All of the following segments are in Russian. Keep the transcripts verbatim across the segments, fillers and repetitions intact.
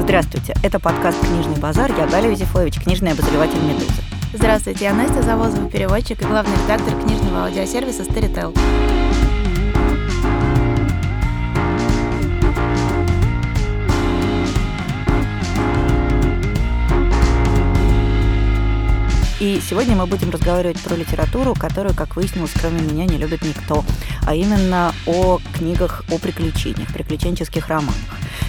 Здравствуйте, это подкаст «Книжный базар». Я Галина Юзефович, книжный обозреватель «Медузы». Здравствуйте, я Настя Завозова, переводчик и главный редактор книжного аудиосервиса Storytel. И сегодня мы будем разговаривать про литературу, которую, как выяснилось, кроме меня не любит никто, а именно о книгах о приключениях, приключенческих романах.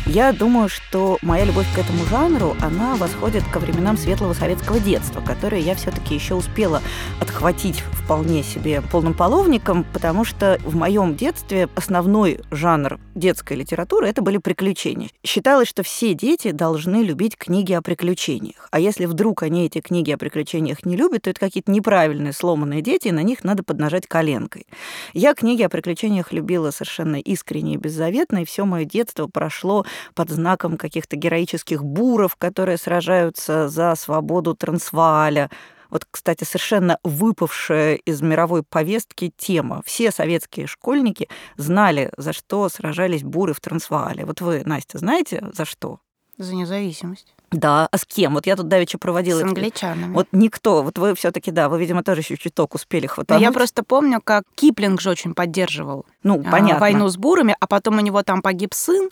Я думаю, что моя любовь к этому жанру, она восходит ко временам светлого советского детства, которое я все-таки еще успела отхватить вполне себе полным половником, потому что в моем детстве основной жанр детской литературы – это были приключения. Считалось, что все дети должны любить книги о приключениях, а если вдруг они эти книги о приключениях не любят, то это какие-то неправильные, сломанные дети, и на них надо поднажать коленкой. Я книги о приключениях любила совершенно искренне и беззаветно, и все мое детство прошло под знаком каких-то героических буров, которые сражаются за свободу Трансвааля. Вот, кстати, совершенно выпавшая из мировой повестки тема. Все советские школьники знали, за что сражались буры в Трансваале. Вот вы, Настя, знаете, за что? За независимость. Да, а с кем? Вот я тут давеча проводила... С англичанами. Вот никто. Вот вы все-таки, да, вы, видимо, тоже еще чуток успели хватануть. Я просто помню, как Киплинг же очень поддерживал ну, понятно. войну с бурами, а потом у него там погиб сын,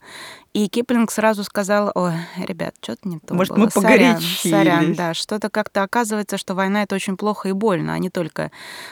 и Киплинг сразу сказал: ой, ребят, что-то не то Может, было. мы погорячились. Сорян, сорян, да. Что-то как-то оказывается, что война — это очень плохо и больно, а не только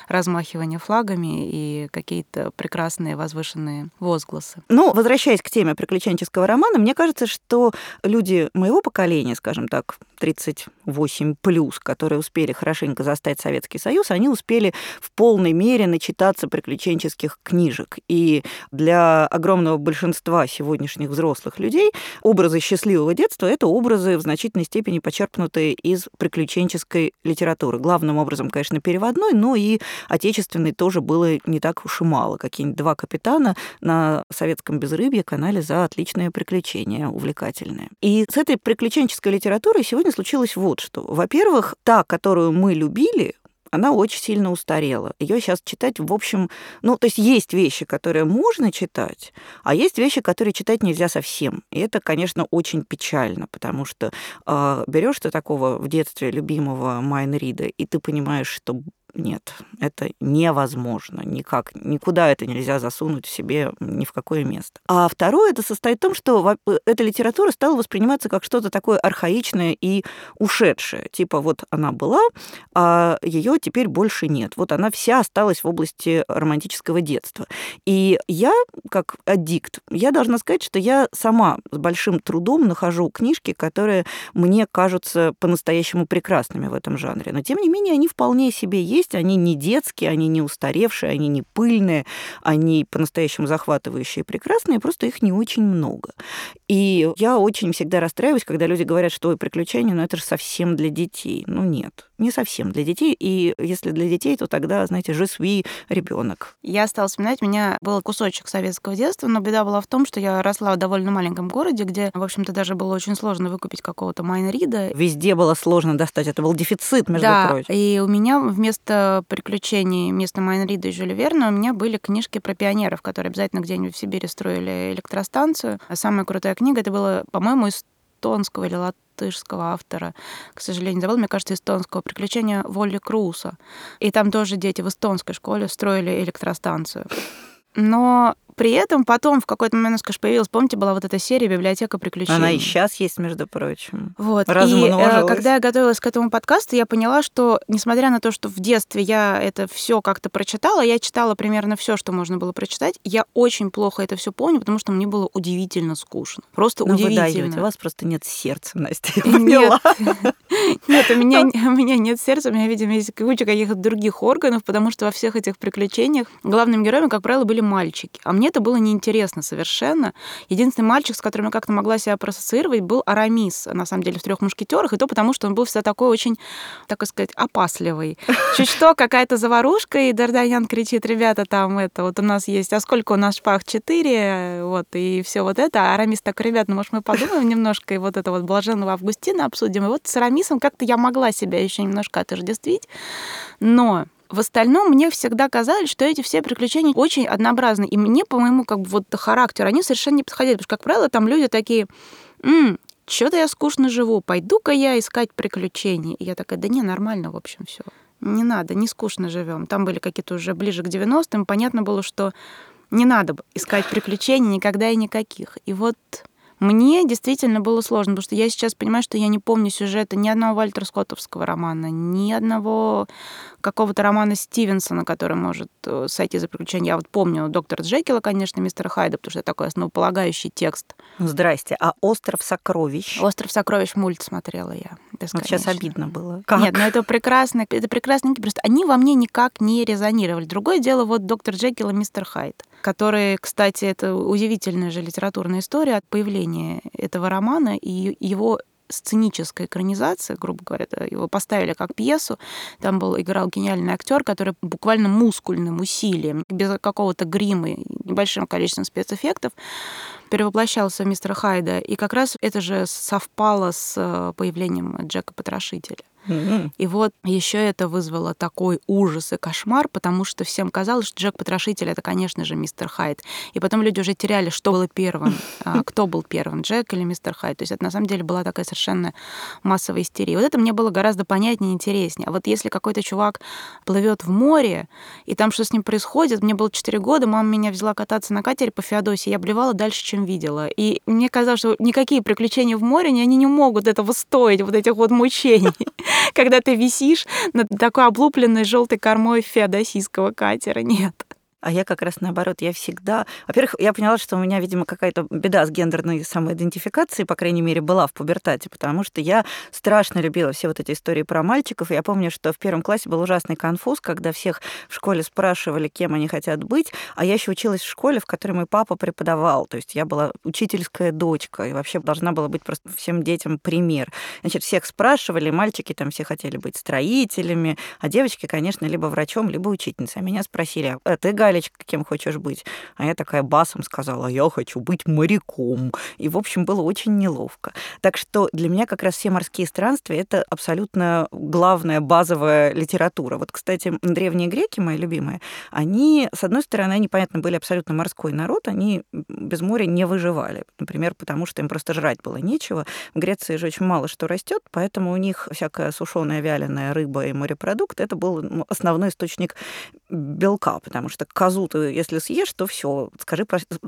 размахивание флагами и какие-то прекрасные возвышенные возгласы. Ну, возвращаясь к теме приключенческого романа, мне кажется, что люди моего поколения, скажем так, тридцать восемь плюс, которые успели хорошенько застать Советский Союз, они успели в полной мере начитаться приключенческих книжек. И для огромного большинства сегодняшних взрослых людей образы счастливого детства — это образы в значительной степени почерпнутые из приключенческой литературы. Главным образом, конечно, переводной, но и отечественной тоже было не так уж и мало. Какие-нибудь «Два капитана» на советском безрыбье канали за отличные приключения, увлекательные. И с этой приключенческой литературой сегодня случилось вот что. Во-первых, та, которую мы любили, она очень сильно устарела. Ее сейчас читать, в общем... Ну, то есть есть вещи, которые можно читать, а есть вещи, которые читать нельзя совсем. И это, конечно, очень печально, потому что э, берешь ты такого в детстве любимого Майн Рида, и ты понимаешь, что... Нет, это невозможно никак. Никуда это нельзя засунуть себе ни в какое место. А второе, это состоит в том, что эта литература стала восприниматься как что-то такое архаичное и ушедшее. Типа вот она была, а ее теперь больше нет. Вот она вся осталась в области романтического детства. И я, как аддикт, я должна сказать, что я сама с большим трудом нахожу книжки, которые мне кажутся по-настоящему прекрасными в этом жанре. Но, тем не менее, они вполне себе есть. Они не детские, они не устаревшие, они не пыльные, они по-настоящему захватывающие и прекрасные, просто их не очень много. И я очень всегда расстраиваюсь, когда люди говорят, что ой, приключения, ну это же совсем для детей. Ну нет, не совсем для детей, и если для детей, то тогда, знаете, je suis ребенок. Я стала вспоминать, у меня был кусочек советского детства, но беда была в том, что я росла в довольно маленьком городе, где, в общем-то, даже было очень сложно выкупить какого-то Майн Рида. Везде было сложно достать, это был дефицит, между да, прочим. Да, и у меня вместо приключений вместо Майн Рида и Жюля Верна у меня были книжки про пионеров, которые обязательно где-нибудь в Сибири строили электростанцию. А самая крутая книга, это была, по-моему, эстонского или латышского автора, к сожалению, забыл, мне кажется, эстонского, «Приключения Волли Круса». И там тоже дети в эстонской школе строили электростанцию. Но... При этом потом в какой-то момент, конечно, появилась, помните, была вот эта серия «Библиотека приключений». Она и сейчас есть, между прочим. Вот. И когда я готовилась к этому подкасту, я поняла, что, несмотря на то, что в детстве я это все как-то прочитала, я читала примерно все, что можно было прочитать, я очень плохо это все помню, потому что мне было удивительно скучно. Просто ну, удивительно. Вы даёте, у вас просто нет сердца, Настя, я поняла. Нет, у меня нет сердца, у меня, видимо, есть куча каких-то других органов, потому что во всех этих приключениях главными героями, как правило, были мальчики. А мне это было неинтересно совершенно. Единственный мальчик, с которым я как-то могла себя проассоциировать, был Арамис, на самом деле, в «Трех мушкетерах», и то потому, что он был всегда такой очень, так сказать, опасливый. Чуть что, какая-то заварушка, и Д'Артаньян кричит: ребята, там это, вот у нас есть, а сколько у нас шпаг? Четыре, вот, и все вот это. А Арамис такой: ребят, ну, может, мы подумаем немножко, и вот это вот блаженного Августина обсудим. И вот с Арамисом как-то я могла себя еще немножко отождествить, но... В остальном мне всегда казалось, что эти все приключения очень однообразны. И мне, по моему, как бы вот характеру они совершенно не подходили. Потому что, как правило, там люди такие... М-м, Чё-то я скучно живу, пойду-ка я искать приключений. И я такая, да не, нормально, в общем, все. Не надо, не скучно живем. Там были какие-то уже ближе к девяностым, понятно было, что не надо искать приключений никогда и никаких. И вот мне действительно было сложно, потому что я сейчас понимаю, что я не помню сюжета ни одного Вальтера Скоттовского романа, ни одного какого-то романа Стивенсона, который может сойти за приключения. Я вот помню «Доктора Джекила», конечно, «Мистера Хайда», потому что это такой основополагающий текст. Здрасте. А «Остров сокровищ»? «Остров сокровищ» мульт смотрела я. Вот сейчас обидно было. Как? Нет, но это прекрасно. Это прекрасно. Просто они во мне никак не резонировали. Другое дело вот «Доктор Джекил» и «Мистер Хайд», которые, кстати, это удивительная же литературная история от появления этого романа и его сценической экранизации, грубо говоря, его поставили как пьесу. Там был, играл гениальный актер, который буквально мускульным усилием, без какого-то грима, небольшим количеством спецэффектов перевоплощался в мистера Хайда. И как раз это же совпало с появлением Джека Потрошителя. Mm-hmm. И вот еще это вызвало такой ужас и кошмар, потому что всем казалось, что Джек Потрошитель — это, конечно же, мистер Хайд. И потом люди уже теряли, что было первым, кто был первым, Джек или мистер Хайд. То есть это на самом деле была такая совершенно массовая истерия. Вот это мне было гораздо понятнее и интереснее. А вот если какой-то чувак плывет в море, и там что с ним происходит, мне было четыре года, мама меня взяла кататься на катере по Феодосии, я блевала дальше, чем видела. И мне казалось, что никакие приключения в море, они не могут этого стоить, вот этих вот мучений. Когда ты висишь над такой облупленной желтой кормой феодосийского катера. Нет. А я как раз наоборот, я всегда... Во-первых, я поняла, что у меня, видимо, какая-то беда с гендерной самоидентификацией, по крайней мере, была в пубертате, потому что я страшно любила все вот эти истории про мальчиков. И я помню, что в первом классе был ужасный конфуз, когда всех в школе спрашивали, кем они хотят быть. А я еще училась в школе, в которой мой папа преподавал. То есть я была учительская дочка и вообще должна была быть просто всем детям пример. Значит, всех спрашивали, мальчики там все хотели быть строителями, а девочки, конечно, либо врачом, либо учительницей. А меня спросили, а ты, Галечка, кем хочешь быть? А я такая басом сказала, я хочу быть моряком. И, в общем, было очень неловко. Так что для меня как раз все морские странствия — это абсолютно главная базовая литература. Вот, кстати, древние греки, мои любимые, они, с одной стороны, они, понятно, были абсолютно морской народ, они без моря не выживали. Например, потому что им просто жрать было нечего. В Греции же очень мало что растет, поэтому у них всякая сушеная, вяленая рыба и морепродукты — это был основной источник белка, потому что козу ты, если съешь, то все, скажи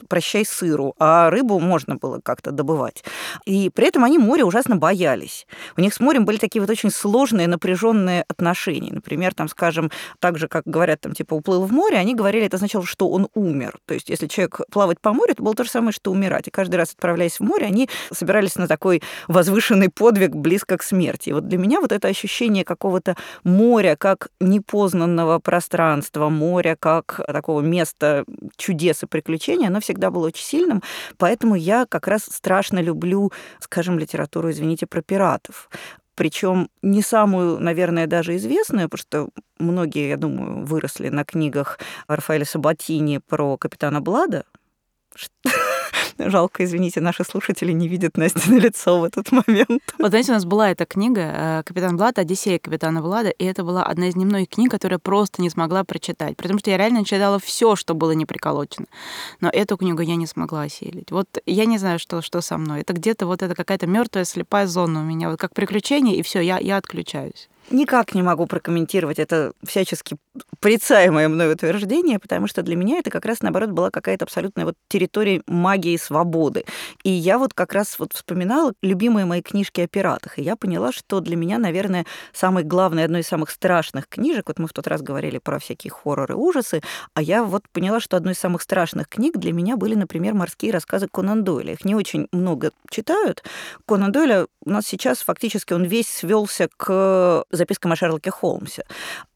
прощай сыру, а рыбу можно было как-то добывать. И при этом они море ужасно боялись. У них с морем были такие вот очень сложные, напряженные отношения. Например, там, скажем, так же, как говорят, там, типа, уплыл в море, они говорили, это означало, что он умер. То есть если человек плавать по морю, это было то же самое, что умирать. И каждый раз, отправляясь в море, они собирались на такой возвышенный подвиг близко к смерти. И вот для меня вот это ощущение какого-то моря как непознанного пространства, моря как такого места чудес и приключений, оно всегда было очень сильным, поэтому я как раз страшно люблю, скажем, литературу, извините, про пиратов. Причем не самую, наверное, даже известную, потому что многие, я думаю, выросли на книгах Рафаэля Сабатини про капитана Блада. Жалко, извините, наши слушатели не видят Настина лицо в этот момент. Вот, знаете, у нас была эта книга «Капитан Блад», «Одиссея капитана Блада», и это была одна из немногих книг, которую я просто не смогла прочитать, потому что я реально читала все, что было не приколочено. Но эту книгу я не смогла осилить. Вот я не знаю, что, что со мной. Это где-то вот это какая-то мертвая слепая зона у меня, вот как приключение, и все, я, я отключаюсь. Никак не могу прокомментировать это всячески порицаемое мной утверждение, потому что для меня это как раз, наоборот, была какая-то абсолютная вот территория магии и свободы. И я вот как раз вот вспоминала любимые мои книжки о пиратах, и я поняла, что для меня, наверное, самой главной, одной из самых страшных книжек, вот мы в тот раз говорили про всякие хорроры, ужасы, а я вот поняла, что одной из самых страшных книг для меня были, например, морские рассказы Конан Дойля. Их не очень много читают. Конан Дойля у нас сейчас фактически он весь свелся к запискам о Шерлоке Холмсе.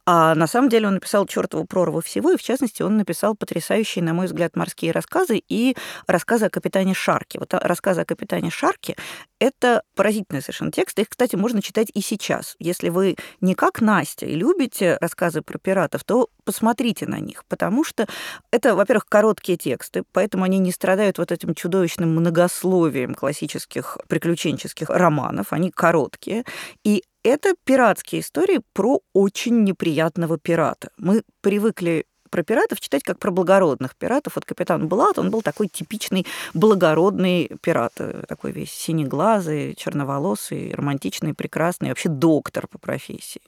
А на самом деле он написал чёртову прорву всего, и, в частности, он написал потрясающие, на мой взгляд, морские рассказы и рассказы о капитане Шарки. Вот рассказы о капитане Шарки — это поразительный совершенно текст. Их, кстати, можно читать и сейчас. Если вы не как Настя и любите рассказы про пиратов, то посмотрите на них, потому что это, во-первых, короткие тексты, поэтому они не страдают вот этим чудовищным многословием классических приключенческих романов. Они короткие. И это пиратские истории про очень неприятного пирата. Мы привыкли про пиратов читать как про благородных пиратов. Вот капитан Блад, он был такой типичный благородный пират, такой весь синеглазый, черноволосый, романтичный, прекрасный, вообще доктор по профессии.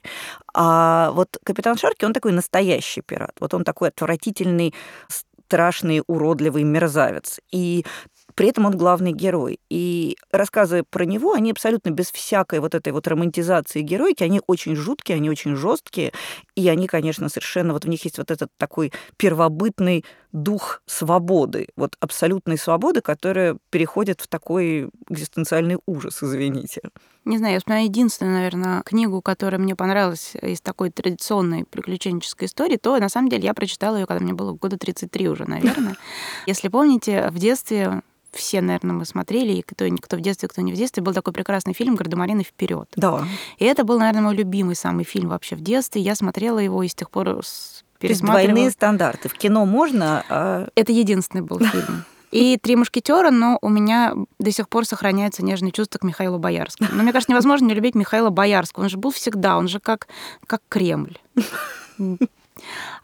А вот капитан Шарки, он такой настоящий пират. Вот он такой отвратительный, страшный, уродливый мерзавец. И при этом он главный герой. И рассказы про него, они абсолютно без всякой вот этой вот романтизации героики, они очень жуткие, они очень жесткие, и они, конечно, совершенно... Вот в них есть вот этот такой первобытный дух свободы, вот абсолютной свободы, которая переходит в такой экзистенциальный ужас, извините. Не знаю, я вспоминаю единственную, наверное, книгу, которая мне понравилась из такой традиционной приключенческой истории, то, на самом деле, я прочитала ее, когда мне было года тридцать три уже, наверное. Если помните, в детстве... Все, наверное, мы смотрели, и кто, кто в детстве, кто не в детстве, был такой прекрасный фильм «Гардемарины вперед». Да. И это был, наверное, мой любимый самый фильм вообще в детстве. Я смотрела его и с тех пор пересматривала. То есть двойные стандарты. В кино можно, а... Это единственный был фильм. И «Три мушкетера», но у меня до сих пор сохраняется нежное чувство к Михаилу Боярскому. Но мне кажется, невозможно не любить Михаила Боярского. Он же был всегда, он же как, как Кремль.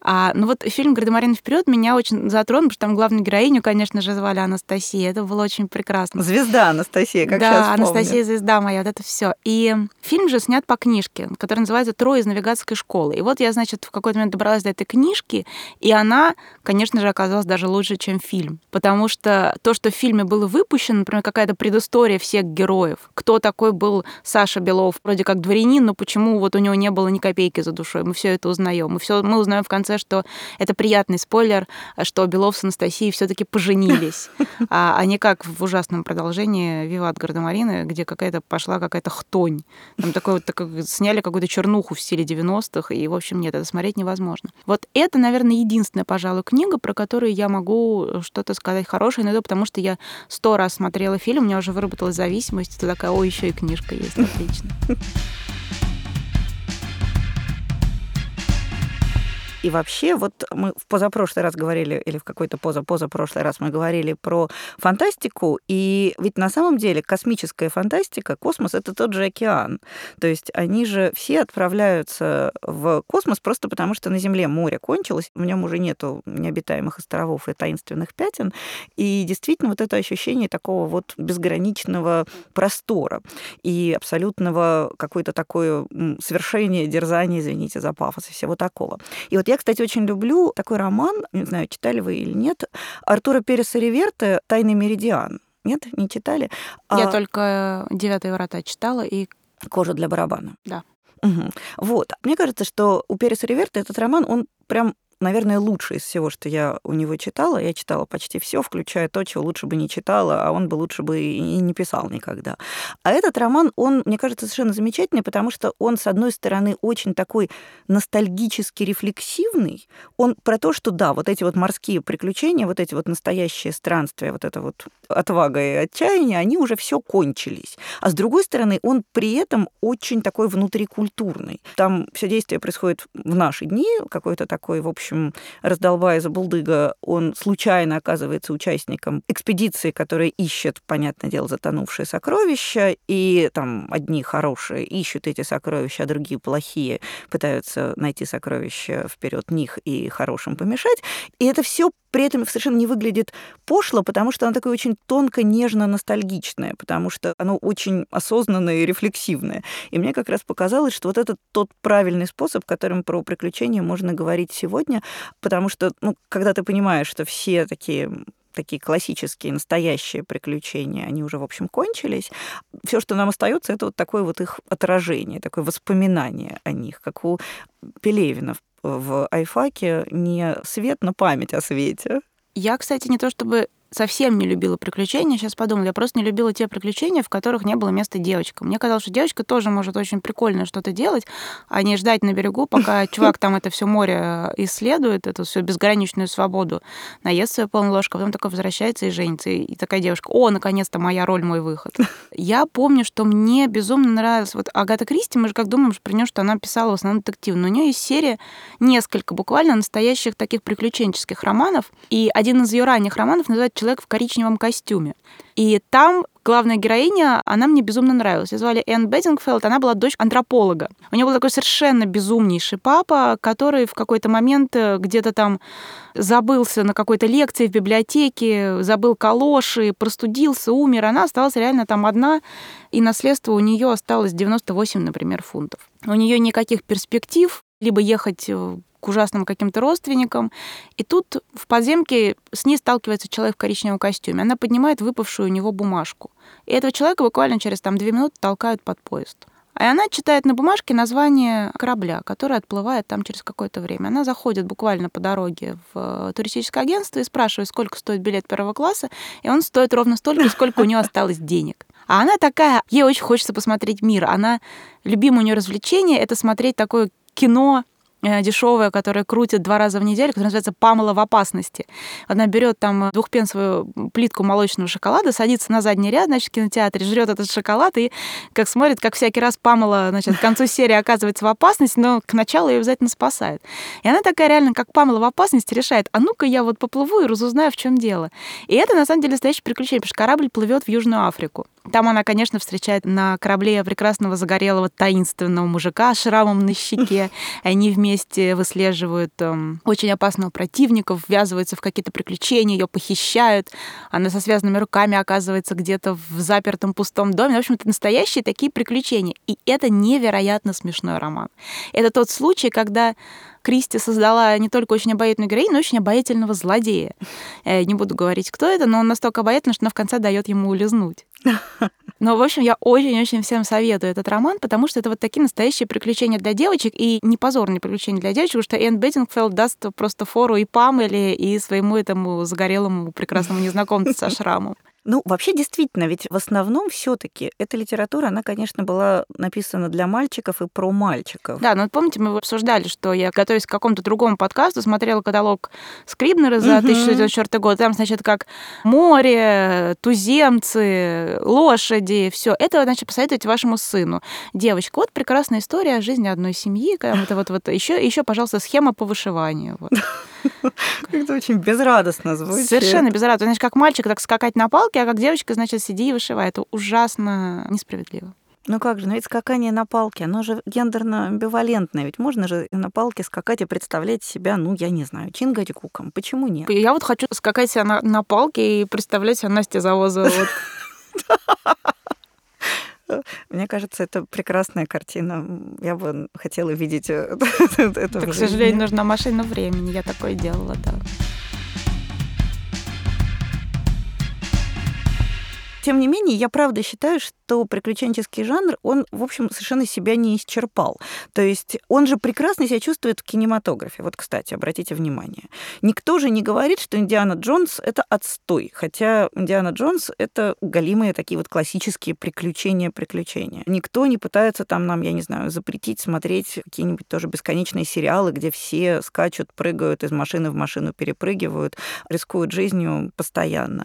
А, ну вот фильм «Гардемарины вперед» меня очень затронул, потому что там главную героиню, конечно же, звали Анастасия. Это было очень прекрасно. Звезда Анастасия, как да, сейчас помню. Да, Анастасия, звезда моя, вот это все. И фильм же снят по книжке, которая называется «Трое из навигатской школы». И вот я, значит, в какой-то момент добралась до этой книжки, и она, конечно же, оказалась даже лучше, чем фильм. Потому что то, что в фильме было выпущено, например, какая-то предыстория всех героев. Кто такой был Саша Белов? Вроде как дворянин, но почему вот у него не было ни копейки за душой? Мы все это узнаем. Мы все мы узнаем в конце, что это приятный спойлер, что Белов с Анастасией все-таки поженились, а, а не как в ужасном продолжении «Виват Гардемарины», где какая-то пошла какая-то хтонь. Там такой вот так, сняли какую-то чернуху в стиле девяностых, и, в общем, нет, это смотреть невозможно. Вот это, наверное, единственная, пожалуй, книга, про которую я могу что-то сказать хорошее, но это потому, что я сто раз смотрела фильм, у меня уже выработалась зависимость, это такая, о, еще и книжка есть, отлично. И вообще, вот мы в позапрошлый раз говорили, или в какой-то позапозапрошлый раз мы говорили про фантастику, и ведь на самом деле космическая фантастика, космос — это тот же океан. То есть они же все отправляются в космос просто потому, что на Земле море кончилось, в нем уже нету необитаемых островов и таинственных пятен, и действительно вот это ощущение такого вот безграничного простора и абсолютного какое-то такое свершение, дерзание, извините за пафос и всего такого. И вот я, кстати, очень люблю такой роман, не знаю, читали вы или нет, Артуро Переса-Реверте «Тайный меридиан». Нет, не читали? Я а... только «Девятые врата» читала и «Кожу для барабана». Да. Угу. Вот. Мне кажется, что у Переса-Реверте этот роман, он прям... наверное, лучшее из всего, что я у него читала. Я читала почти все, включая то, чего лучше бы не читала, а он бы лучше бы и не писал никогда. А этот роман, он, мне кажется, совершенно замечательный, потому что он, с одной стороны, очень такой ностальгически рефлексивный. Он про то, что, да, вот эти вот морские приключения, вот эти вот настоящие странствия, вот эта вот отвага и отчаяние, они уже все кончились. А с другой стороны, он при этом очень такой внутрикультурный. Там все действие происходит в наши дни, какой-то такой, в общем, раздолбая забулдыга, он случайно оказывается участником экспедиции, которая ищет, понятное дело, затонувшие сокровища, и там одни хорошие ищут эти сокровища, а другие плохие пытаются найти сокровища вперед них и хорошим помешать. И это все при этом совершенно не выглядит пошло, потому что оно такое очень тонко, нежно, ностальгичное, потому что оно очень осознанное и рефлексивное. И мне как раз показалось, что вот это тот правильный способ, которым про приключения можно говорить сегодня, потому что, ну, когда ты понимаешь, что все такие, такие классические, настоящие приключения, они уже, в общем, кончились, все, что нам остается, это вот такое вот их отражение, такое воспоминание о них, как у Пелевина в «Айфаке» не свет, но память о свете. Я, кстати, не то чтобы... совсем не любила приключения. Сейчас подумала, я просто не любила те приключения, в которых не было места девочкам. Мне казалось, что девочка тоже может очень прикольно что-то делать, а не ждать на берегу, пока чувак там это все море исследует, эту всю безграничную свободу, наест свою полную ложку, а потом такой возвращается и женится. И такая девушка: о, наконец-то моя роль, мой выход. Я помню, что мне безумно нравилась вот Агата Кристи, мы же как думаем про нее, что она писала в основном детектив, но у нее есть серия, несколько буквально настоящих таких приключенческих романов, и один из ее ранних романов называется «Человек в коричневом костюме». И там главная героиня, она мне безумно нравилась. Ее звали Энн Беддингфелд, она была дочь антрополога. У нее был такой совершенно безумнейший папа, который в какой-то момент где-то там забылся на какой-то лекции в библиотеке, забыл калоши, простудился, умер. Она осталась реально там одна, и наследство у нее осталось девяносто восемь, например, фунтов. У нее никаких перспектив, либо ехать к ужасным каким-то родственникам. И тут в подземке с ней сталкивается человек в коричневом костюме. Она поднимает выпавшую у него бумажку. И этого человека буквально через там, две минуты толкают под поезд. И она читает на бумажке название корабля, который отплывает там через какое-то время. Она заходит буквально по дороге в туристическое агентство и спрашивает, сколько стоит билет первого класса, и он стоит ровно столько, сколько у нее осталось денег. А она такая, ей очень хочется посмотреть мир. Она, любимое у нее развлечение, это смотреть такое кино дешевое, которое крутит два раза в неделю, которое называется «Памела в опасности». Она берет там двухпенсовую плитку молочного шоколада, садится на задний ряд, значит, в кинотеатре, жрет этот шоколад и, как смотрит, как всякий раз Памела, значит, к концу серии оказывается в опасности, но к началу ее обязательно спасает. И она такая реально, как Памела в опасности, решает, а ну-ка я вот поплыву и разузнаю, в чем дело. И это, на самом деле, настоящее приключение, потому что корабль плывет в Южную Африку. Там она, конечно, встречает на корабле прекрасного, загорелого, таинственного мужика с шрамом на щеке. Они вместе выслеживают эм, очень опасного противника, ввязываются в какие-то приключения, ее похищают. Она со связанными руками оказывается где-то в запертом пустом доме. В общем, это настоящие такие приключения. И это невероятно смешной роман. Это тот случай, когда Кристи создала не только очень обаятельную героиню, но и очень обаятельного злодея. Я не буду говорить, кто это, но он настолько обаятельный, что она в конце дает ему улизнуть. Но, в общем, я очень-очень всем советую этот роман, потому что это вот такие настоящие приключения для девочек, и не позорные приключения для девочек, потому что Энн Беддингфелд даст просто фору и Памеле, и своему этому загорелому прекрасному незнакомцу со шрамом. Ну, вообще, действительно, ведь в основном все-таки эта литература, она, конечно, была написана для мальчиков и про мальчиков. Да, но помните, мы обсуждали, что я, готовясь к какому-то другому подкасту, смотрела каталог Скрибнера за тысяча девятьсот девяносто четвёртый год. Там, значит, как море, туземцы, лошади, все. Это вы, значит, посоветуйте вашему сыну. Девочка, вот прекрасная история о жизни одной семьи. Это вот, вот еще, еще, пожалуйста, схема по вышиванию. Вот. Как-то очень безрадостно звучит. Совершенно безрадостно. Значит, как мальчик, так скакать на палке, а как девочка, значит, сиди и вышивай. Это ужасно несправедливо. Ну как же, но ведь скакание на палке, оно же гендерно-амбивалентное. Ведь можно же на палке скакать и представлять себя, ну, я не знаю, Чингачгуком. Почему нет? Я вот хочу скакать себя на, на палке и представлять себя Настя Завозова. Мне кажется, это прекрасная картина. Я бы хотела видеть это в жизни. К сожалению, нужна машина времени. Я такое делала, да. Тем не менее, я правда считаю, что приключенческий жанр, он, в общем, совершенно себя не исчерпал. То есть он же прекрасно себя чувствует в кинематографе. Вот, кстати, обратите внимание. Никто же не говорит, что «Индиана Джонс» — это отстой. Хотя «Индиана Джонс» — это голимые такие вот классические приключения-приключения. Никто не пытается там нам, я не знаю, запретить смотреть какие-нибудь тоже бесконечные сериалы, где все скачут, прыгают, из машины в машину перепрыгивают, рискуют жизнью постоянно.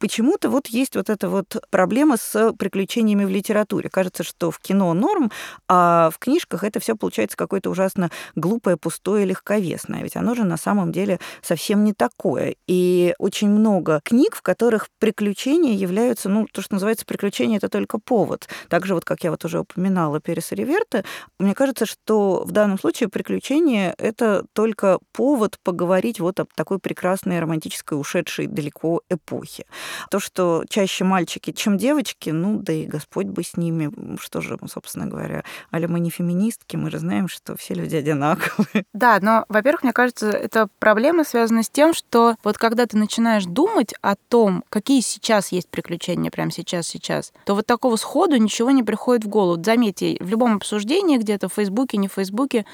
Почему-то вот есть вот эта вот проблема с приключениями в литературе. Кажется, что в кино норм, а в книжках это все получается какое-то ужасно глупое, пустое, легковесное. Ведь оно же на самом деле совсем не такое. И очень много книг, в которых приключения являются, ну, то, что называется, приключения — это только повод. Также вот, как я вот уже упоминала, Перес-Реверте, мне кажется, что в данном случае приключения — это только повод поговорить вот об такой прекрасной, романтической, ушедшей далеко эпохе. То, что чаще мальчики, чем девочки, ну да и Господь бы с ними, что же, собственно говоря, аля мы не феминистки, мы же знаем, что все люди одинаковые. Да, но, во-первых, мне кажется, эта проблема связана с тем, что вот когда ты начинаешь думать о том, какие сейчас есть приключения, прямо сейчас, сейчас, то вот такого сходу ничего не приходит в голову. Заметьте, в любом обсуждении где-то в Фейсбуке, не в Фейсбуке,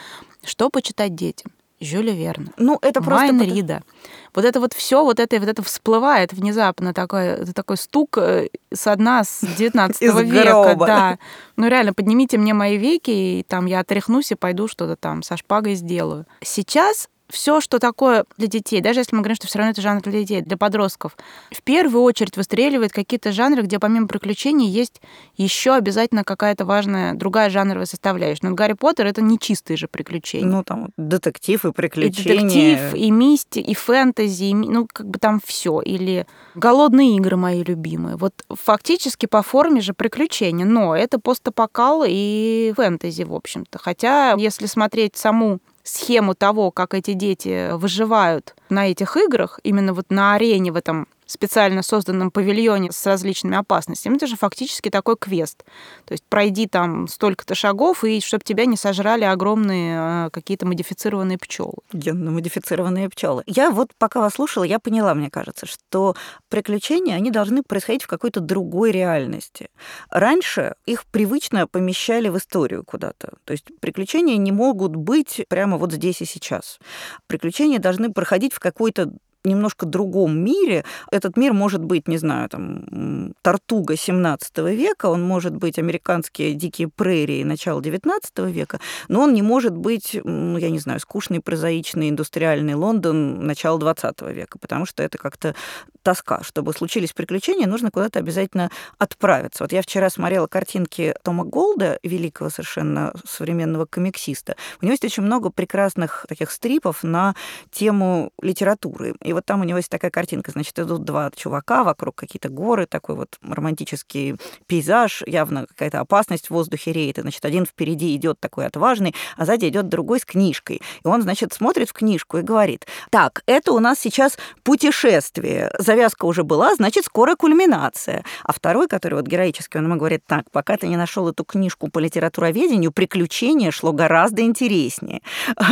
что почитать детям? Жюля Верна. Ну, это просто... Майн Рида. Вот это вот все, вот это, вот это всплывает внезапно, такой, такой стук со дна с девятнадцатого века. Да. Ну, реально, поднимите мне мои веки, и там я отряхнусь и пойду что-то там со шпагой сделаю. Сейчас все, что такое для детей, даже если мы говорим, что все равно это жанр для детей, для подростков, в первую очередь выстреливает какие-то жанры, где помимо приключений есть еще обязательно какая-то важная другая жанровая составляющая. Но Гарри Поттер — это не чистые же приключения. Ну, там детектив и приключения. И детектив, и мисти, и фэнтези, и, ну, как бы там все. Или «Голодные игры» мои любимые. Вот фактически по форме же приключения, но это постапокал и фэнтези, в общем-то. Хотя, если смотреть саму схему того, как эти дети выживают на этих играх, именно вот на арене в этом специально созданном павильоне с различными опасностями, это же фактически такой квест. То есть пройди там столько-то шагов, и чтобы тебя не сожрали огромные какие-то модифицированные пчелы. Генно-модифицированные пчелы. Я вот пока вас слушала, я поняла, мне кажется, что приключения, они должны происходить в какой-то другой реальности. Раньше их привычно помещали в историю куда-то. То есть приключения не могут быть прямо вот здесь и сейчас. Приключения должны проходить в какой-то немножко другом мире. Этот мир может быть, не знаю, там, Тартуга семнадцатого века, он может быть американские дикие прерии начала девятнадцатого века, но он не может быть, ну, я не знаю, скучный, прозаичный, индустриальный Лондон начала двадцатого века, потому что это как-то тоска. Чтобы случились приключения, нужно куда-то обязательно отправиться. Вот я вчера смотрела картинки Тома Голда, великого совершенно современного комиксиста. У него есть очень много прекрасных таких стрипов на тему литературы. И вот там у него есть такая картинка, значит, идут два чувака, вокруг какие-то горы, такой вот романтический пейзаж, явно какая-то опасность в воздухе реет, и, значит, один впереди идет такой отважный, а сзади идет другой с книжкой. И он, значит, смотрит в книжку и говорит: так, это у нас сейчас путешествие, завязка уже была, значит, скоро кульминация. А второй, который вот героически, он ему говорит: так, пока ты не нашел эту книжку по литературоведению, приключение шло гораздо интереснее.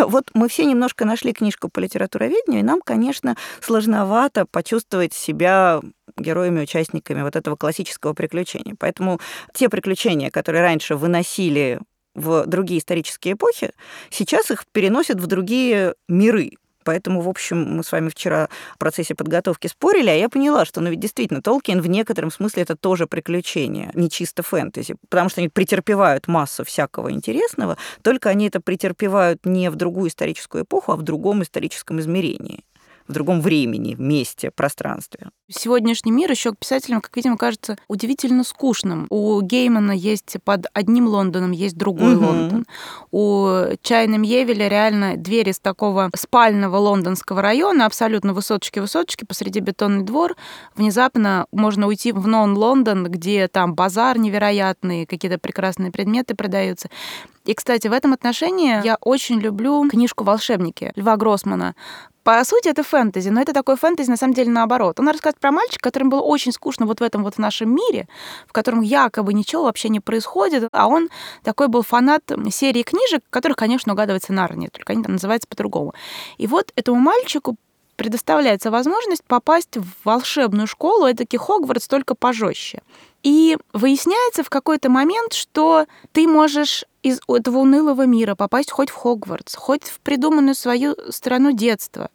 Вот мы все немножко нашли книжку по литературоведению, и нам, конечно, сложновато почувствовать себя героями-участниками вот этого классического приключения. Поэтому те приключения, которые раньше выносили в другие исторические эпохи, сейчас их переносят в другие миры. Поэтому, в общем, мы с вами вчера в процессе подготовки спорили, а я поняла, что, ну, ведь действительно, Толкин в некотором смысле это тоже приключение, не чисто фэнтези, потому что они претерпевают массу всякого интересного, только они это претерпевают не в другую историческую эпоху, а в другом историческом измерении, в другом времени, месте, пространстве. Сегодняшний мир еще писателям, как видимо, кажется удивительно скучным. У Геймана есть под одним Лондоном есть другой угу. Лондон. У Чайна Мьевеля реально дверь из такого спального лондонского района, абсолютно высоточки-высоточки, посреди бетонный двор. Внезапно можно уйти в нон-Лондон, где там базар невероятный, какие-то прекрасные предметы продаются. И, кстати, в этом отношении я очень люблю книжку «Волшебники» Льва Гроссмана. По сути, это фэнтези, но это такое фэнтези, на самом деле, наоборот. Он рассказывает про мальчика, которому было очень скучно вот в этом вот в нашем мире, в котором якобы ничего вообще не происходит, а он такой был фанат серии книжек, которых, конечно, угадывается Нарния, только они там называются по-другому. И вот этому мальчику предоставляется возможность попасть в волшебную школу, эдакий Хогвартс, только пожестче. И выясняется в какой-то момент, что ты можешь из этого унылого мира попасть хоть в Хогвартс, хоть в придуманную свою страну детства.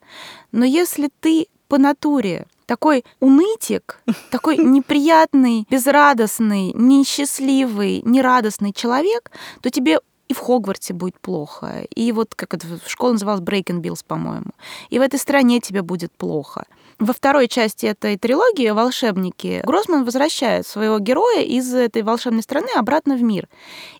Но если ты по натуре такой унытик, такой неприятный, безрадостный, несчастливый, нерадостный человек, то тебе и в Хогвартсе будет плохо, и вот, как это школа называлась, Брейкенбиллс, по-моему, и в этой стране тебе будет плохо. Во второй части этой трилогии «Волшебники» Гроссман возвращает своего героя из этой волшебной страны обратно в мир.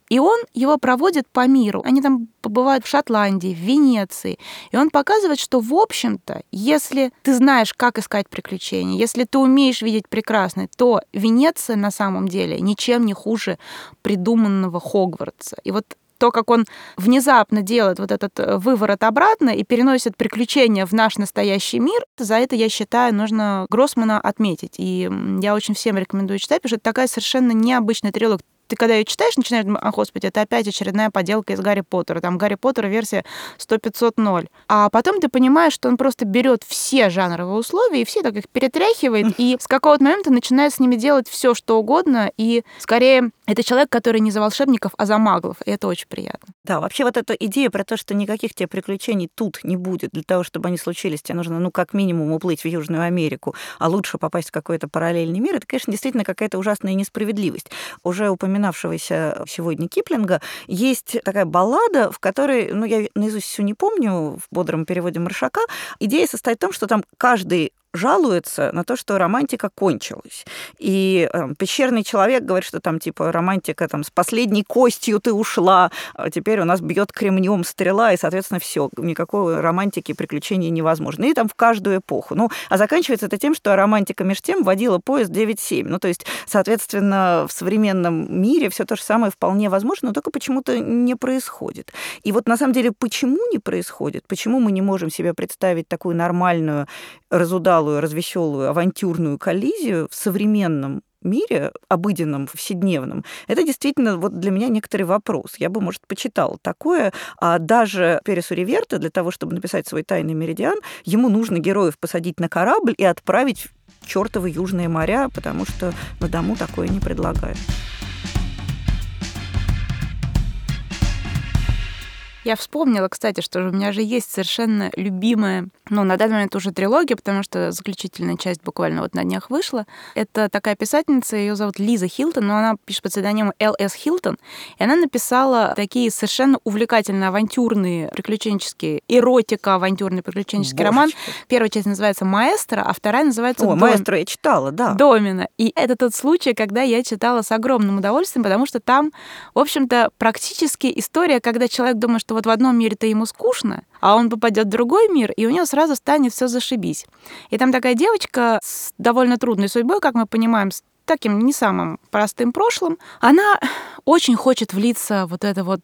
И он его проводит по миру. Они там побывают в Шотландии, в Венеции. И он показывает, что, в общем-то, если ты знаешь, как искать приключения, если ты умеешь видеть прекрасное, то Венеция на самом деле ничем не хуже придуманного Хогвартса. И вот то, как он внезапно делает вот этот выворот обратно и переносит приключения в наш настоящий мир, за это, я считаю, нужно Гроссмана отметить. И я очень всем рекомендую читать, потому что это такая совершенно необычная трилогия. Ты когда ее читаешь, начинаешь думать: о, господи, это опять очередная поделка из Гарри Поттера. Там Гарри Поттер версия сто пятьсот ноль. А потом ты понимаешь, что он просто берет все жанровые условия и все так их перетряхивает, и с какого-то момента начинает с ними делать все, что угодно, и скорее Это человек, который не за волшебников, а за маглов, и это очень приятно. Да, вообще вот эта идея про то, что никаких тебе приключений тут не будет, для того, чтобы они случились, тебе нужно, ну, как минимум, уплыть в Южную Америку, а лучше попасть в какой-то параллельный мир, это, конечно, действительно какая-то ужасная несправедливость. Уже упоминавшегося сегодня Киплинга есть такая баллада, в которой, ну, я наизусть всю не помню, в бодром переводе Маршака, идея состоит в том, что там каждый жалуется на то, что романтика кончилась. И э, пещерный человек говорит, что там типа романтика там, с последней костью ты ушла, а теперь у нас бьет кремнем стрела, и, соответственно, все, никакой романтики, приключений невозможно. И там в каждую эпоху. Ну, а заканчивается это тем, что романтика между тем водила поезд девять семь. Ну, то есть, соответственно, в современном мире все то же самое вполне возможно, но только почему-то не происходит. И вот на самом деле, почему не происходит? Почему мы не можем себе представить такую нормальную, разудалую, развеселую, авантюрную коллизию в современном мире, обыденном, повседневном, это действительно вот для меня некоторый вопрос. Я бы, может, почитала такое. А даже Перес-Реверте для того, чтобы написать свой «Тайный меридиан», ему нужно героев посадить на корабль и отправить в чёртовы южные моря, потому что на дому такое не предлагают. Я вспомнила, кстати, что у меня же есть совершенно любимая, ну, на данный момент уже трилогия, потому что заключительная часть буквально вот на днях вышла. Это такая писательница, ее зовут Лиза Хилтон, но она пишет под псевдонимом Эл Эс Хилтон, и она написала такие совершенно увлекательные авантюрные приключенческие, эротика-авантюрный приключенческий Божечка. Роман. Первая часть называется «Маэстро», а вторая называется «Домино». О, «Маэстро» я читала, да. «Домино». И это тот случай, когда я читала с огромным удовольствием, потому что там, в общем-то, практически история, когда человек думает, что вот в одном мире-то ему скучно, а он попадет в другой мир, и у него сразу станет все зашибись. И там такая девочка с довольно трудной судьбой, как мы понимаем, с таким не самым простым прошлым. Она очень хочет влиться в вот это вот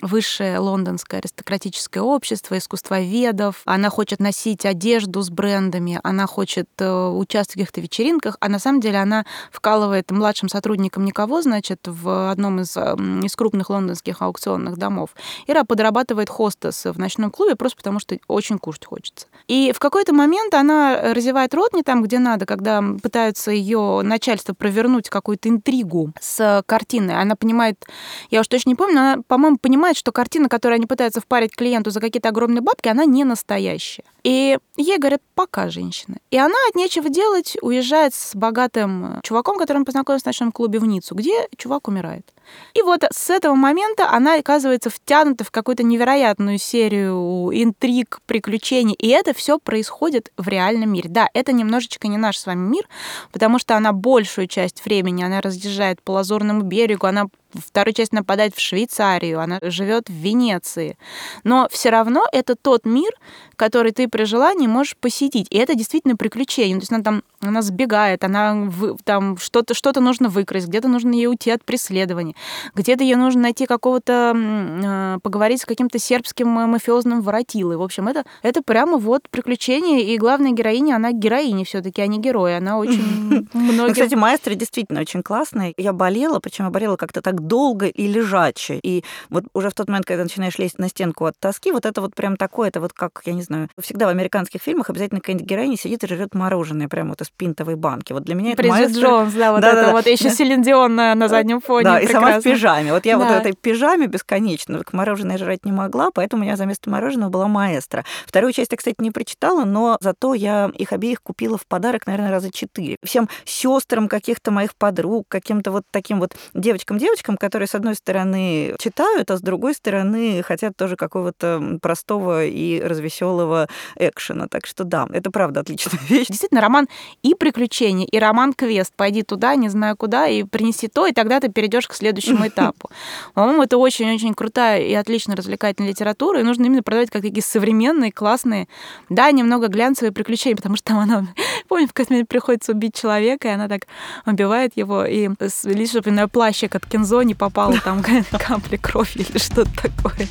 высшее лондонское аристократическое общество, искусствоведов. Она хочет носить одежду с брендами, она хочет участвовать в каких-то вечеринках, а на самом деле она вкалывает младшим сотрудником никого, значит, в одном из, из крупных лондонских аукционных домов. И подрабатывает хостес в ночном клубе просто потому, что очень кушать хочется. И в какой-то момент она разевает рот не там, где надо, когда пытаются ее начальство провернуть какую-то интригу с картиной. Она понимает, я уж точно не помню, но она, по-моему, понимает, что картина, которую они пытаются впарить клиенту за какие-то огромные бабки, она не настоящая. И ей говорят, пока, женщина. И она от нечего делать уезжает с богатым чуваком, которым познакомилась в ночном клубе в Ниццу, где чувак умирает. И вот с этого момента она оказывается втянута в какую-то невероятную серию интриг, приключений. И это все происходит в реальном мире. Да, это немножечко не наш с вами мир, потому что она большую часть времени, она разъезжает по Лазурному берегу, она... Вторую часть нападает в Швейцарию, она живет в Венеции. Но все равно это тот мир, который ты при желании можешь посетить. И это действительно приключение. То есть она там она сбегает, она там что-то, что-то нужно выкрасть, где-то нужно ей уйти от преследования, где-то ей нужно найти какого-то, поговорить с каким-то сербским мафиозным воротилой. В общем, это, это прямо вот приключение. И главная героиня, она героиня все-таки, а не герой. Она очень многих... Кстати, «Маэстро» действительно очень классная. Я болела, причем я болела как-то так долго и лежаче. И вот уже в тот момент, когда начинаешь лезть на стенку от тоски, вот это вот прям такое, это вот как, я не знаю, всегда в американских фильмах обязательно какая-нибудь героиня сидит и жрет мороженое прям вот из пинтовой банки. Вот для меня это «Маэстро». Бриджит Джонс, да, вот да, это да, вот. Да. Еще Селин Дион на, на заднем фоне. Да, прекрасно. И сама в пижаме. Вот я да. вот в этой пижаме бесконечно мороженое жрать не могла, поэтому у меня за место мороженого была «Маэстро». Вторую часть я, кстати, не прочитала, но зато я их обеих купила в подарок, наверное, раза четыре. Всем сестрам каких-то моих подруг, каким-то вот таким вот девочкам-девочкам, которые, с одной стороны, читают, а с другой стороны, хотят тоже какого-то простого и развеселого экшена. Так что да, это правда отличная вещь. Действительно, роман и приключения, и роман-квест. Пойди туда, не знаю куда, и принеси то, и тогда ты перейдешь к следующему этапу. По-моему, это очень-очень крутая и отлично развлекательная литература, и нужно именно продавать как такие современные, классные, да, немного глянцевые приключения, потому что там она, помню, в космосе приходится убить человека, и она так убивает его, и лишь, чтобы на плащик от Кинзо не попала там капли крови или что-то такое.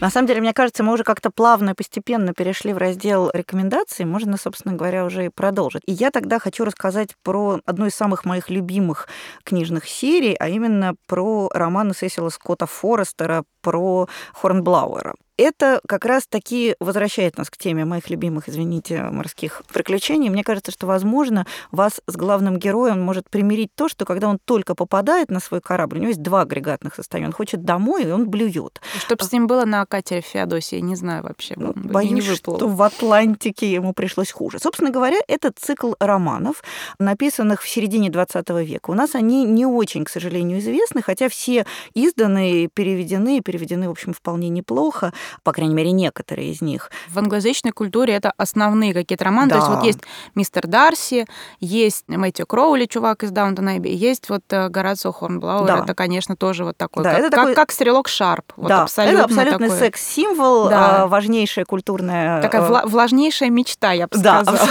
На самом деле, мне кажется, мы уже как-то плавно и постепенно перешли в раздел рекомендаций. Можно, собственно говоря, уже и продолжить. И я тогда хочу рассказать про одну из самых моих любимых книжных серий, а именно про романы Сесила Скотта Форестера про Хорнблауэра. Это как раз-таки возвращает нас к теме моих любимых, извините, морских приключений. Мне кажется, что, возможно, вас с главным героем может примирить то, что когда он только попадает на свой корабль, у него есть два агрегатных состояния, он хочет домой, и он блюет. Чтобы с ним было на катере в Феодосии, не знаю вообще. Ну, боюсь, не выплыл. Что в Атлантике ему пришлось хуже. Собственно говоря, это цикл романов, написанных в середине двадцатого века. У нас они не очень, к сожалению, известны, хотя все изданы, переведены, переведены, в общем, вполне неплохо. По крайней мере, некоторые из них. В англоязычной культуре это основные какие-то романы. Да. То есть вот есть «Мистер Дарси», есть Мэтью Кроули, чувак из «Даунтон-Эбби», есть вот Горацио Хорнблауэр. Да. Это, конечно, тоже вот такой, да, как, это такой... Как, как стрелок Шарп. Вот да, абсолютно это абсолютный такой... секс-символ, да. Важнейшая культурная... Такая вла- влажнейшая мечта, я бы да, сказала.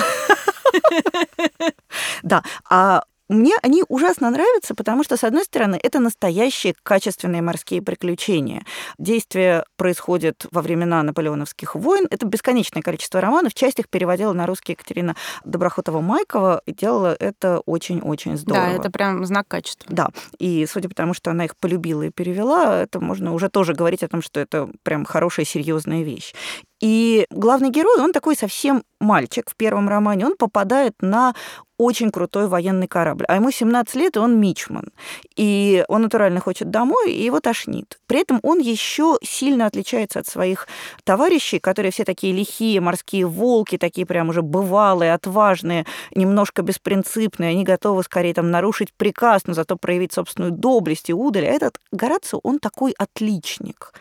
Да, а... Мне они ужасно нравятся, потому что, с одной стороны, это настоящие качественные морские приключения. Действие происходит во времена наполеоновских войн. Это бесконечное количество романов. Часть их переводила на русский Екатерина Доброхотова-Майкова и делала это очень-очень здорово. Да, это прям знак качества. Да, и судя по тому, что она их полюбила и перевела, это можно уже тоже говорить о том, что это прям хорошая, серьезная вещь. И главный герой, он такой совсем мальчик в первом романе, он попадает на очень крутой военный корабль, а ему семнадцать лет, и он мичман, и он натурально хочет домой, и его тошнит. При этом он еще сильно отличается от своих товарищей, которые все такие лихие морские волки, такие прям уже бывалые, отважные, немножко беспринципные, они готовы скорее там нарушить приказ, но зато проявить собственную доблесть и удаль. А этот Горацио, он такой отличник.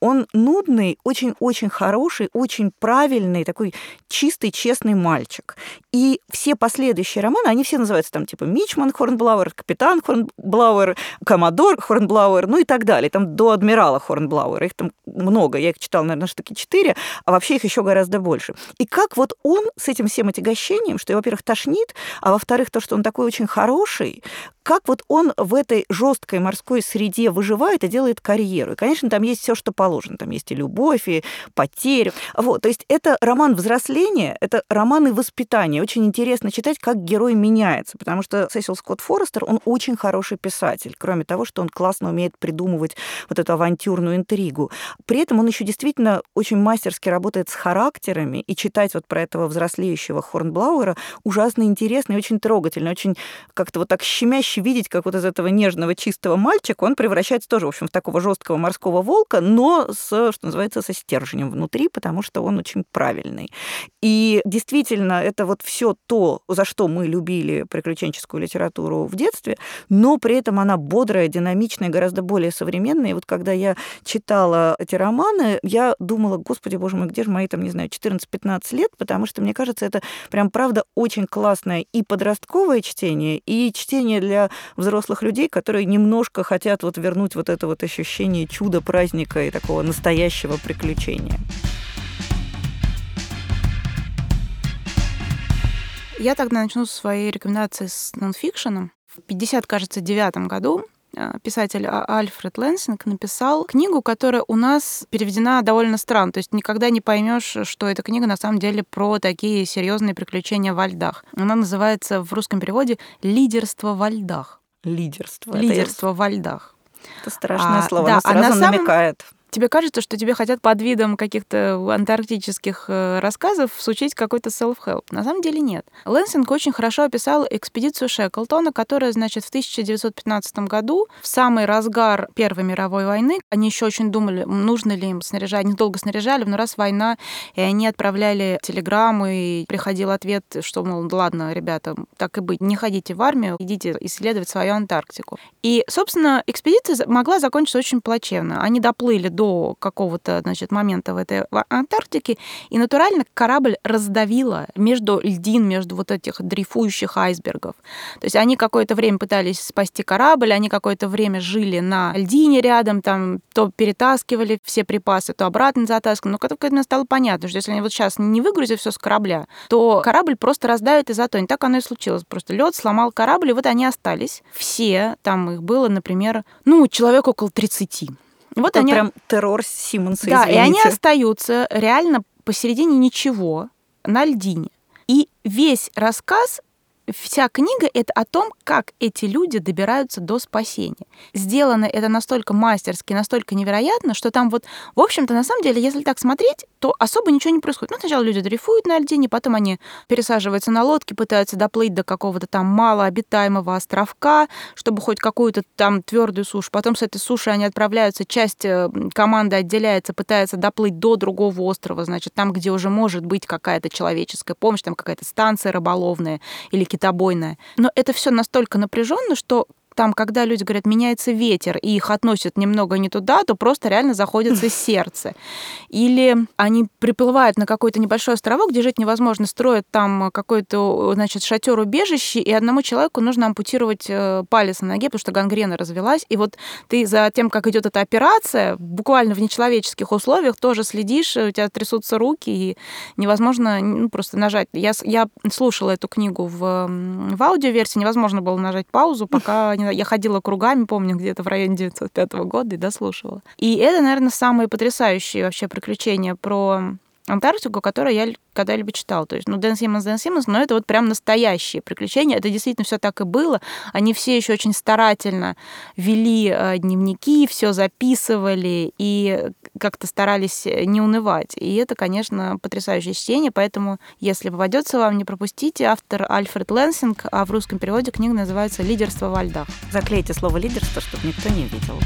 Он нудный, очень-очень хороший, очень правильный, такой чистый, честный мальчик. И все последующие романы, они все называются там типа «Мичман Хорнблауэр», «Капитан Хорнблауэр», «Коммодор Хорнблауэр», ну и так далее. Там до «Адмирала Хорнблауэра». Их там много. Я их читала, наверное, штуки четыре, а вообще их еще гораздо больше. И как вот он с этим всем отягощением, что, во-первых, тошнит, а во-вторых, то, что он такой очень хороший, как вот он в этой жесткой морской среде выживает и делает карьеру. И, конечно, там есть все, что положено. Там есть и любовь, и потери. Вот, то есть это роман взросления, это романы воспитания. Очень интересно читать, как герой меняется, потому что Сесил Скотт Форестер, он очень хороший писатель, кроме того, что он классно умеет придумывать вот эту авантюрную интригу. При этом он еще действительно очень мастерски работает с характерами, и читать вот про этого взрослеющего Хорнблауэра ужасно интересно и очень трогательно, очень как-то вот так щемяще видеть, как вот из этого нежного, чистого мальчика он превращается тоже, в общем, в такого жесткого морского волка, но с, что называется, со стержнем внутри, потому что он очень правильный. И действительно, это вот все то, за что мы любили приключенческую литературу в детстве, но при этом она бодрая, динамичная, гораздо более современная. И вот когда я читала эти романы, я думала, господи, боже мой, где же мои, там, не знаю, четырнадцать-пятнадцать лет, потому что, мне кажется, это прям, правда, очень классное и подростковое чтение, и чтение для взрослых людей, которые немножко хотят вот вернуть вот это вот ощущение чуда, праздника и такого настоящего приключения. Я тогда начну с своей рекомендации с нонфикшеном. В пятьдесят, кажется, девятом году писатель Альфред Лэнсинг написал книгу, которая у нас переведена довольно странно. То есть никогда не поймешь, что эта книга на самом деле про такие серьезные приключения во льдах. Она называется в русском переводе «Лидерство во льдах». Лидерство. Лидерство во льдах. Это страшное а, слово. Да, оно сразу самом... намекает. Тебе кажется, что тебе хотят под видом каких-то антарктических рассказов всучить какой-то self-help. На самом деле нет. Лэнсинг очень хорошо описал экспедицию Шеклтона, которая, значит, в тысяча девятьсот пятнадцатом году, в самый разгар Первой мировой войны, они еще очень думали, нужно ли им снаряжать, они долго снаряжали, но раз война, и они отправляли телеграммы, и приходил ответ, что, мол, ладно, ребята, так и быть, не ходите в армию, идите исследовать свою Антарктику. И, собственно, экспедиция могла закончиться очень плачевно. Они доплыли до какого-то, значит, момента в этой Антарктике, и натурально корабль раздавило между льдин, между вот этих дрейфующих айсбергов. То есть они какое-то время пытались спасти корабль, они какое-то время жили на льдине рядом, там то перетаскивали все припасы, то обратно затаскивали. Но как-то мне стало понятно, что если они вот сейчас не выгрузят все с корабля, то корабль просто раздавит и затонет. Так оно и случилось. Просто лед сломал корабль, и вот они остались. Все, там их было, например, ну, человек около тридцати. Вот это они... прям террор Симмонса, да, извините. И они остаются реально посередине ничего, на льдине. И весь рассказ вся книга — это о том, как эти люди добираются до спасения. Сделано это настолько мастерски, настолько невероятно, что там вот, в общем-то, на самом деле, если так смотреть, то особо ничего не происходит. Ну, сначала люди дрейфуют на льдине, потом они пересаживаются на лодки, пытаются доплыть до какого-то там малообитаемого островка, чтобы хоть какую-то там твердую сушу. Потом с этой суши они отправляются, часть команды отделяется, пытается доплыть до другого острова, значит, там, где уже может быть какая-то человеческая помощь, там какая-то станция рыболовная или китобойная. Но это все настолько напряженно, что там, когда люди говорят, меняется ветер, и их относят немного не туда, то просто реально заходится сердце. Или они приплывают на какой-то небольшой островок, где жить невозможно, строят там какой-то, значит, шатер-убежище, и одному человеку нужно ампутировать палец на ноге, потому что гангрена развелась. И вот ты за тем, как идет эта операция, буквально в нечеловеческих условиях тоже следишь, у тебя трясутся руки, и невозможно ну, просто нажать. Я, я слушала эту книгу в, в аудиоверсии, невозможно было нажать паузу, пока не Я ходила кругами, помню, где-то в районе девятьсот пятого года и дослушивала. И это, наверное, самые потрясающие вообще приключения про Антарктику, которую я когда-либо читала. То есть, ну, Дэн Симмонс, Дэн Симмонс, но это вот прям настоящие приключения. Это действительно все так и было. Они все еще очень старательно вели дневники, все записывали и как-то старались не унывать. И это, конечно, потрясающее чтение. Поэтому, если попадется вам, не пропустите. Автор Альфред Лэнсинг, а в русском переводе книга называется «Лидерство во льдах». Заклейте слово «лидерство», чтобы никто не видел.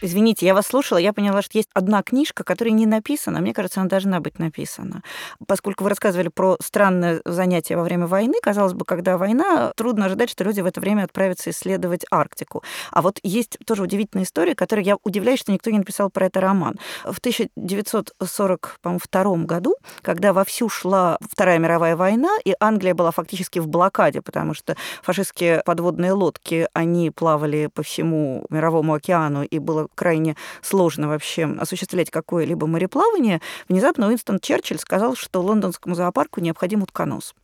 Извините, я вас слушала, я поняла, что есть одна книжка, которая не написана. Мне кажется, она должна быть написана. Поскольку вы рассказывали про странное занятие во время войны, казалось бы, когда война, трудно ожидать, что люди в это время отправятся исследовать Арктику. А вот есть тоже удивительная история, которой я удивляюсь, что никто не написал про это роман. В тысяча девятьсот сорок втором году, когда вовсю шла Вторая мировая война, и Англия была фактически в блокаде, потому что фашистские подводные лодки, они плавали по всему Мировому океану, и было крайне сложно вообще осуществлять какое-либо мореплавание, внезапно Уинстон Черчилль сказал, что лондонскому зоопарку необходим утконос.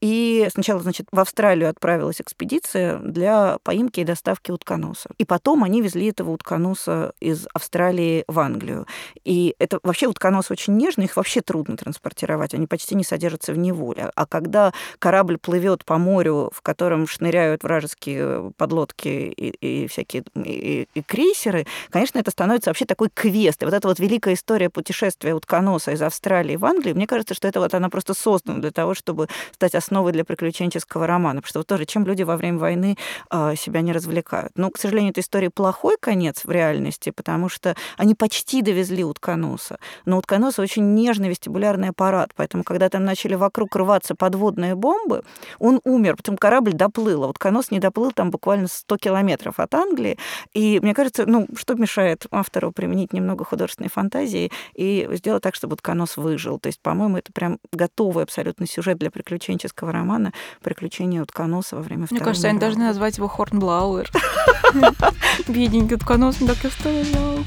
И сначала, значит, в Австралию отправилась экспедиция для поимки и доставки утконоса. И потом они везли этого утконоса из Австралии в Англию. И это вообще утконосы очень нежные, их вообще трудно транспортировать, они почти не содержатся в неволе. А когда корабль плывет по морю, в котором шныряют вражеские подлодки и, и всякие и, и крейсеры, конечно, это становится вообще такой квест. И вот эта вот великая история путешествия утконоса из Австралии в Англию, мне кажется, что это вот она просто создана для того, чтобы стать основой для приключенческого романа. Потому что вот тоже, чем люди во время войны э, себя не развлекают. Но, к сожалению, этой истории плохой конец в реальности, потому что они почти довезли утконоса. Но утконоса очень нежный вестибулярный аппарат, поэтому, когда там начали вокруг рваться подводные бомбы, он умер, потом корабль доплыл, а утконос не доплыл там буквально сто километров от Англии. И, мне кажется, ну, что мешает автору применить немного художественной фантазии и сделать так, чтобы утконос выжил. То есть, по-моему, это прям готовый абсолютно сюжет для приключенческого приключенческого романа «Приключения утконоса во время Второй мировой». Мне кажется, они должны назвать его Хорнблауэр. Бедненький утконос, он так и вставлял.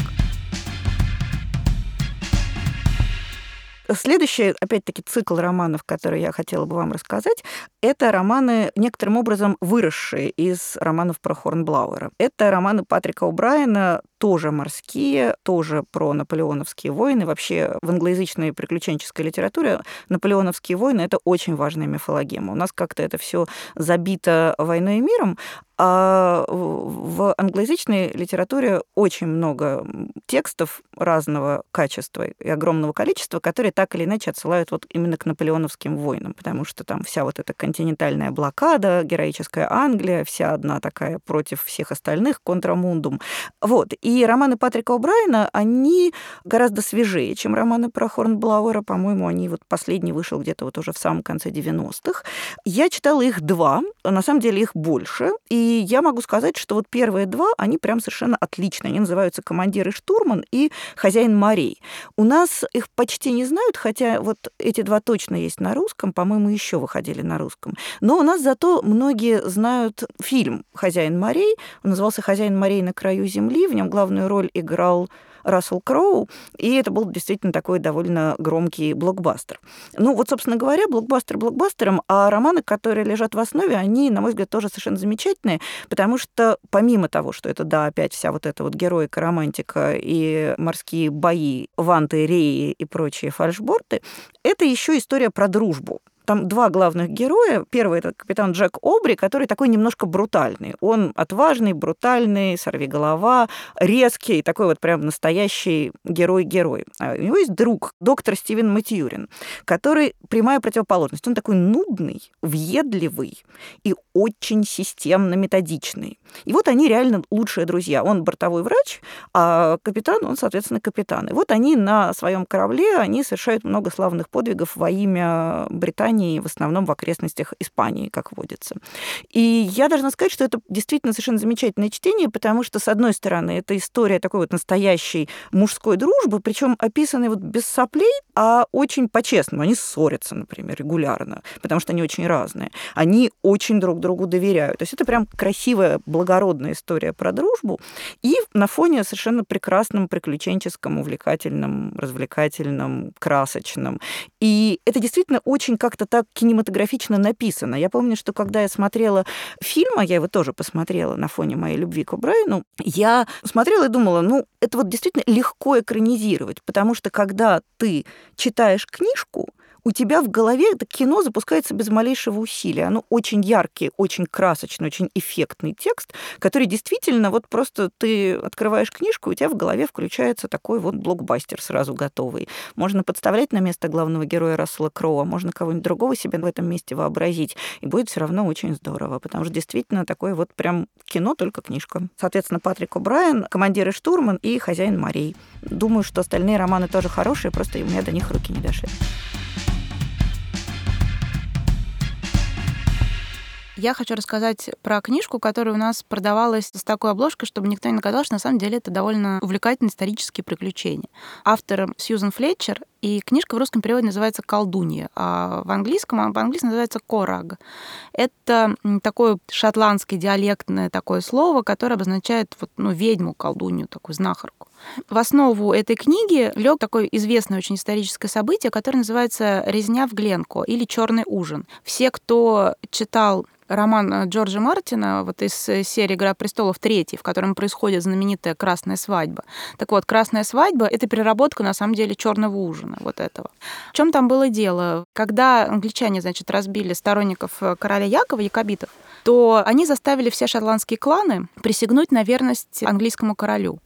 Следующий, опять-таки, цикл романов, который я хотела бы вам рассказать, это романы, некоторым образом выросшие из романов про Хорнблауэра. Это романы Патрика О'Брайана, тоже морские, тоже про наполеоновские войны. Вообще в англоязычной приключенческой литературе наполеоновские войны — это очень важная мифологема. У нас как-то это все забито войной и миром, а в англоязычной литературе очень много текстов разного качества и огромного количества, которые так или иначе отсылают вот именно к наполеоновским войнам, потому что там вся вот эта континентальная блокада, героическая Англия, вся одна такая против всех остальных, контрамундум. Вот. И романы Патрика О'Брайана, они гораздо свежее, чем романы про Хорнблауэра. По-моему, они вот последний вышел где-то вот уже в самом конце девяностых. Я читала их два, на самом деле их больше, и И я могу сказать, что вот первые два, они прям совершенно отличные. Они называются «Командир и штурман» и «Хозяин морей». У нас их почти не знают, хотя вот эти два точно есть на русском, по-моему, еще выходили на русском. Но у нас зато многие знают фильм «Хозяин морей». Он назывался «Хозяин морей на краю земли». В нем главную роль играл Рассел Кроу, и это был действительно такой довольно громкий блокбастер. Ну вот, собственно говоря, блокбастер блокбастером, а романы, которые лежат в основе, они, на мой взгляд, тоже совершенно замечательные, потому что помимо того, что это, да, опять вся вот эта вот героика, романтика и морские бои, ванты, реи и прочие фальшборты, это еще история про дружбу. Там два главных героя. Первый – это капитан Джек Обри, который такой немножко брутальный. Он отважный, брутальный, сорвиголова, резкий, такой вот прям настоящий герой-герой. А у него есть друг, доктор Стивен Мэтьюрин, который прямая противоположность. Он такой нудный, въедливый и очень системно-методичный. И вот они реально лучшие друзья. Он бортовой врач, а капитан, он, соответственно, капитан. И вот они на своем корабле, они совершают много славных подвигов во имя Британии, в основном в окрестностях Испании, как водится. И я должна сказать, что это действительно совершенно замечательное чтение, потому что, с одной стороны, это история такой вот настоящей мужской дружбы, причем описанной вот без соплей, а очень по-честному. Они ссорятся, например, регулярно, потому что они очень разные. Они очень друг другу доверяют. То есть это прям красивая, благородная история про дружбу и на фоне совершенно прекрасном, приключенческом, увлекательном, развлекательном, красочном. И это действительно очень как как-то так кинематографично написано. Я помню, что когда я смотрела фильм, а я его тоже посмотрела на фоне моей любви к О'Брайану, я смотрела и думала, ну, это вот действительно легко экранизировать, потому что когда ты читаешь книжку, у тебя в голове это кино запускается без малейшего усилия. Оно очень яркий, очень красочный, очень эффектный текст, который действительно вот просто ты открываешь книжку, у тебя в голове включается такой вот блокбастер сразу готовый. Можно подставлять на место главного героя Рассела Кроу, можно кого-нибудь другого себе в этом месте вообразить, и будет все равно очень здорово, потому что действительно такое вот прям кино, только книжка. Соответственно, Патрик О'Брайан, «Командир и штурман» и «Хозяин морей». Думаю, что остальные романы тоже хорошие, просто у меня до них руки не дошли. Я хочу рассказать про книжку, которая у нас продавалась с такой обложкой, чтобы никто не догадался, что на самом деле это довольно увлекательные исторические приключения. Автор Сьюзан Флетчер, и книжка в русском переводе называется «Колдунья», а в английском, а по-английски называется «Кораг». Это такое шотландское диалектное такое слово, которое обозначает вот, ну, ведьму, колдунью, такую знахарку. В основу этой книги лег такое известное очень историческое событие, которое называется «Резня в Гленко» или «Черный ужин». Все, кто читал роман Джорджа Мартина вот из серии «Игра престолов» третий, в котором происходит знаменитая «Красная свадьба». Так вот, «Красная свадьба» — это переработка, на самом деле, «Черного ужина» вот этого. В чем там было дело? Когда англичане, значит, разбили сторонников короля Якова, якобитов, то они заставили все шотландские кланы присягнуть на верность английскому королю.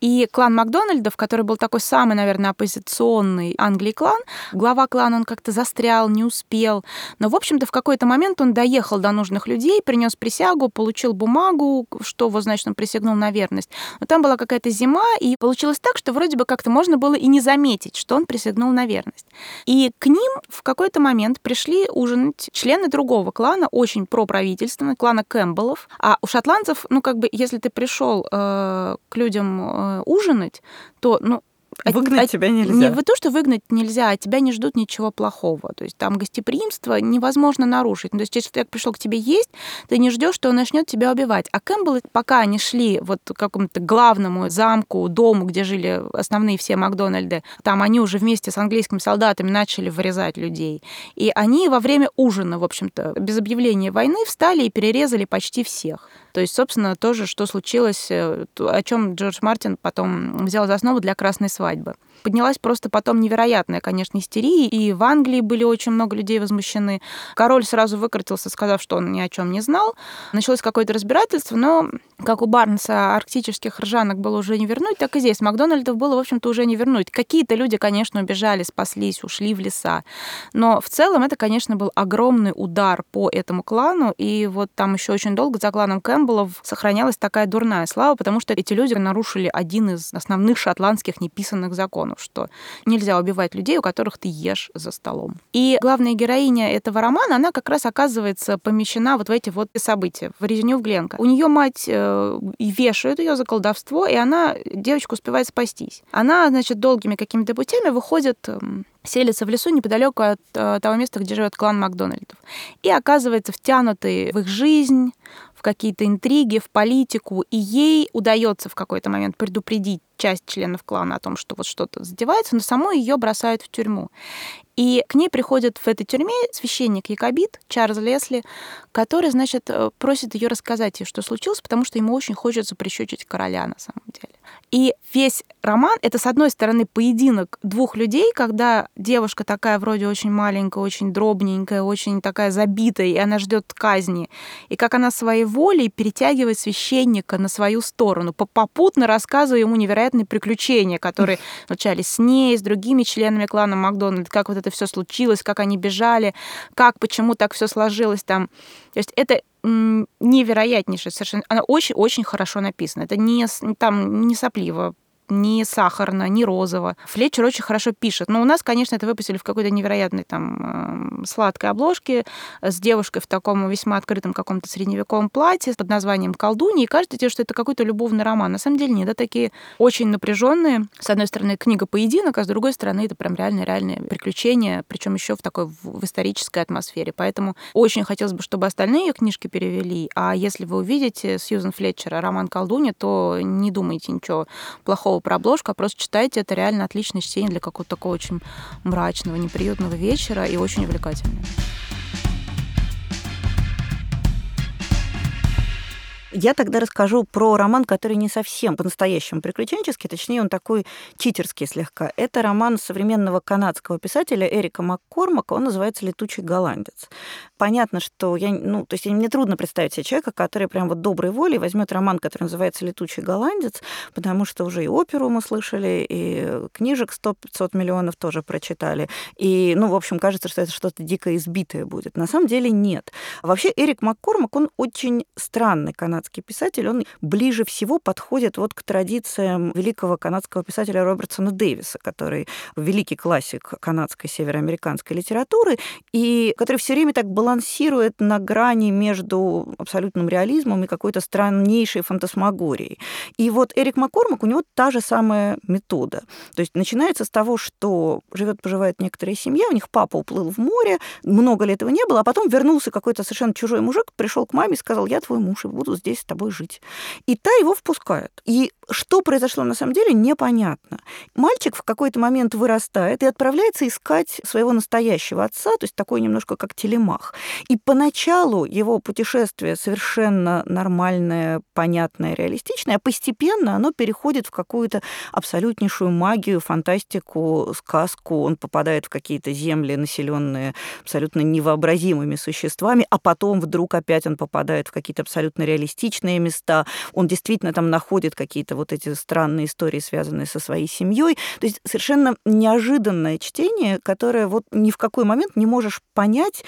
И клан Макдональдов, который был такой самый, наверное, оппозиционный Англии клан, глава клана, он как-то застрял, не успел. Но, в общем-то, в какой-то момент он доехал до нужных людей, принес присягу, получил бумагу, что, вот, значит, он присягнул на верность. Но там была какая-то зима, и получилось так, что вроде бы как-то можно было и не заметить, что он присягнул на верность. И к ним в какой-то момент пришли ужинать члены другого клана, очень проправительственного, клана Кэмпбеллов. А у шотландцев, ну, как бы, если ты пришел э, к людям... Э, ужинать, то, ну, выгнать от, тебя нельзя. Не в то, что выгнать нельзя, а тебя не ждут ничего плохого. То есть там гостеприимство невозможно нарушить. Ну, то есть если человек пришел к тебе есть, ты не ждешь, что он начнет тебя убивать. А Кэмпбеллы, пока они шли вот к какому-то главному замку, дому, где жили основные все Макдональды, там они уже вместе с английскими солдатами начали вырезать людей. И они во время ужина, в общем-то, без объявления войны встали и перерезали почти всех. То есть, собственно, тоже, что случилось, о чем Джордж Мартин потом взял за основу для «Красной свадьбы». Поднялась просто потом невероятная, конечно, истерия, и в Англии были очень много людей возмущены. Король сразу выкрутился, сказав, что он ни о чем не знал. Началось какое-то разбирательство, но как у Барнса арктических ржанок было уже не вернуть, так и здесь Макдональдов было, в общем-то, уже не вернуть. Какие-то люди, конечно, убежали, спаслись, ушли в леса. Но в целом это, конечно, был огромный удар по этому клану, и вот там еще очень долго за кланом Кэмпбеллов сохранялась такая дурная слава, потому что эти люди нарушили один из основных шотландских неписанных законов, что нельзя убивать людей, у которых ты ешь за столом. И главная героиня этого романа, она как раз оказывается помещена вот в эти вот события, в «Резню в Гленко». У нее мать э, вешают ее за колдовство, и она, девочка, успевает спастись. Она, значит, долгими какими-то путями выходит... Э, селится в лесу неподалеку от э, того места, где живет клан Макдональдов. И оказывается втянутый в их жизнь, в какие-то интриги, в политику, и ей удается в какой-то момент предупредить часть членов клана о том, что вот что-то задевается, но саму ее бросают в тюрьму. И к ней приходит в этой тюрьме священник-якобит Чарльз Лесли, который, значит, просит ее рассказать ей, что случилось, потому что ему очень хочется прищучить короля на самом деле. И весь роман — это, с одной стороны, поединок двух людей, когда девушка такая вроде очень маленькая, очень дробненькая, очень такая забитая, и она ждет казни. И как она своей волей перетягивает священника на свою сторону, попутно рассказывая ему невероятные приключения, которые начались с ней, с другими членами клана Макдональд, как вот это все случилось, как они бежали, как, почему так все сложилось там. То есть это невероятнейшая совершенно... Она очень-очень хорошо написана. Это не, там, не сопливо, не сахарно, не розово. Флетчер очень хорошо пишет. Но у нас, конечно, это выпустили в какой-то невероятной там сладкой обложке с девушкой в таком весьма открытом каком-то средневековом платье под названием «Колдунья». И кажется, что это какой-то любовный роман. На самом деле нет. Это такие очень напряженные. С одной стороны, книга поединок, а с другой стороны, это прям реальные-реальные приключения, причем еще в такой в исторической атмосфере. Поэтому очень хотелось бы, чтобы остальные ее книжки перевели. А если вы увидите Сьюзен Флетчера роман «Колдунья», то не думайте ничего плохого про обложку, а просто читайте. Это реально отличное чтение для какого-то такого очень мрачного, неприютного вечера и очень увлекательное. Я тогда расскажу про роман, который не совсем по-настоящему приключенческий, точнее, он такой читерский слегка. Это роман современного канадского писателя Эрика МакКормака, он называется «Летучий голландец». Понятно, что я, ну, то есть мне трудно представить себе человека, который прям вот доброй волей возьмет роман, который называется «Летучий голландец», потому что уже и оперу мы слышали, и книжек сто-пятьсот миллионов тоже прочитали. И, ну, в общем, кажется, что это что-то дико избитое будет. На самом деле нет. Вообще Эрик МакКормак, он очень странный канадский писатель, он ближе всего подходит вот к традициям великого канадского писателя Робертсона Дэвиса, который великий классик канадской североамериканской литературы, и который все время так балансирует на грани между абсолютным реализмом и какой-то страннейшей фантасмагорией. И вот Эрик МакКормак, у него та же самая метода. То есть начинается с того, что живет-поживает некоторая семья, у них папа уплыл в море, много лет этого не было, а потом вернулся какой-то совершенно чужой мужик, пришел к маме и сказал: «Я твой муж и буду здесь с тобой жить». И та его впускает. И что произошло на самом деле, непонятно. Мальчик в какой-то момент вырастает и отправляется искать своего настоящего отца, то есть такой немножко как Телемах. И поначалу его путешествие совершенно нормальное, понятное, реалистичное, а постепенно оно переходит в какую-то абсолютнейшую магию, фантастику, сказку. Он попадает в какие-то земли, населенные абсолютно невообразимыми существами, а потом вдруг опять он попадает в какие-то абсолютно реалистичные места, он действительно там находит какие-то вот эти странные истории, связанные со своей семьей. То есть совершенно неожиданное чтение, которое вот ни в какой момент не можешь понять,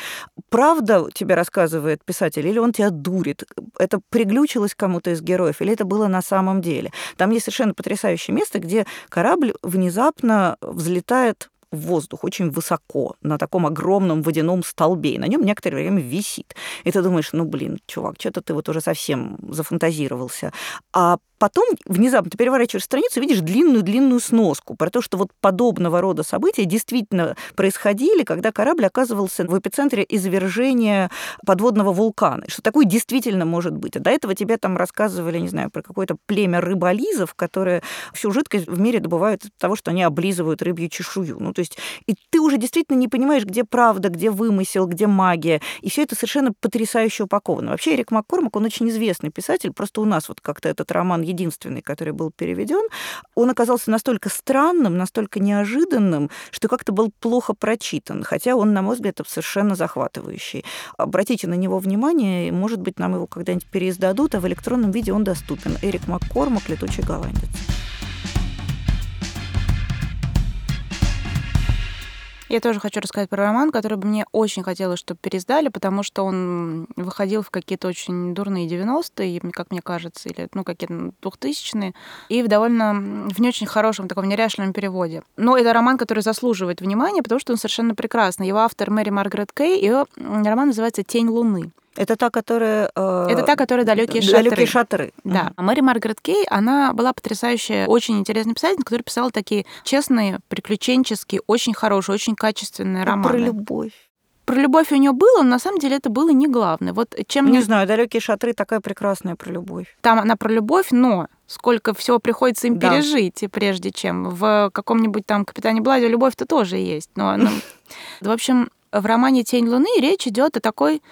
правда тебе рассказывает писатель, или он тебя дурит, это приглючилось кому-то из героев, или это было на самом деле. Там есть совершенно потрясающее место, где корабль внезапно взлетает в воздух очень высоко, на таком огромном водяном столбе, и на нем некоторое время висит. И ты думаешь: ну, блин, чувак, что-то ты вот уже совсем зафантазировался. А потом внезапно ты переворачиваешь страницу и видишь длинную-длинную сноску про то, что вот подобного рода события действительно происходили, когда корабль оказывался в эпицентре извержения подводного вулкана. Что такое действительно может быть. А до этого тебе там рассказывали, не знаю, про какое-то племя рыболизов, которые всю жидкость в мире добывают от того, что они облизывают рыбью чешую. Ну, то есть и ты уже действительно не понимаешь, где правда, где вымысел, где магия. И все это совершенно потрясающе упаковано. Вообще Эрик МакКормак, он очень известный писатель. Просто у нас вот как-то этот роман единственный, который был переведен, он оказался настолько странным, настолько неожиданным, что как-то был плохо прочитан, хотя он, на мой взгляд, совершенно захватывающий. Обратите на него внимание, и, может быть, нам его когда-нибудь переиздадут, а в электронном виде он доступен. Эрик МакКормак, «Летучий голландец». Я тоже хочу рассказать про роман, который бы мне очень хотелось, чтобы переиздали, потому что он выходил в какие-то очень дурные девяностые, как мне кажется, или ну, какие-то двухтысячные, и в довольно в не очень хорошем, таком неряшливом переводе. Но это роман, который заслуживает внимания, потому что он совершенно прекрасный. Его автор Мэри Маргарет Кей, и ее роман называется «Тень луны». Это та, которая... Э... Это та, которая «Далёкие шатры». «Далёкие шатры». Да. А Мэри Маргарет Кей, она была потрясающая, очень интересная писательница, которая писала такие честные, приключенческие, очень хорошие, очень качественные романы. Про любовь. Про любовь у нее было, но на самом деле это было не главное. Вот чем не я... знаю, «Далекие шатры» такая прекрасная про любовь. Там она про любовь, но сколько всего приходится им да. пережить, прежде чем. В каком-нибудь там «Капитане Бладе» любовь-то тоже есть. Но, ну... В общем, в романе «Тень луны» речь идет о такой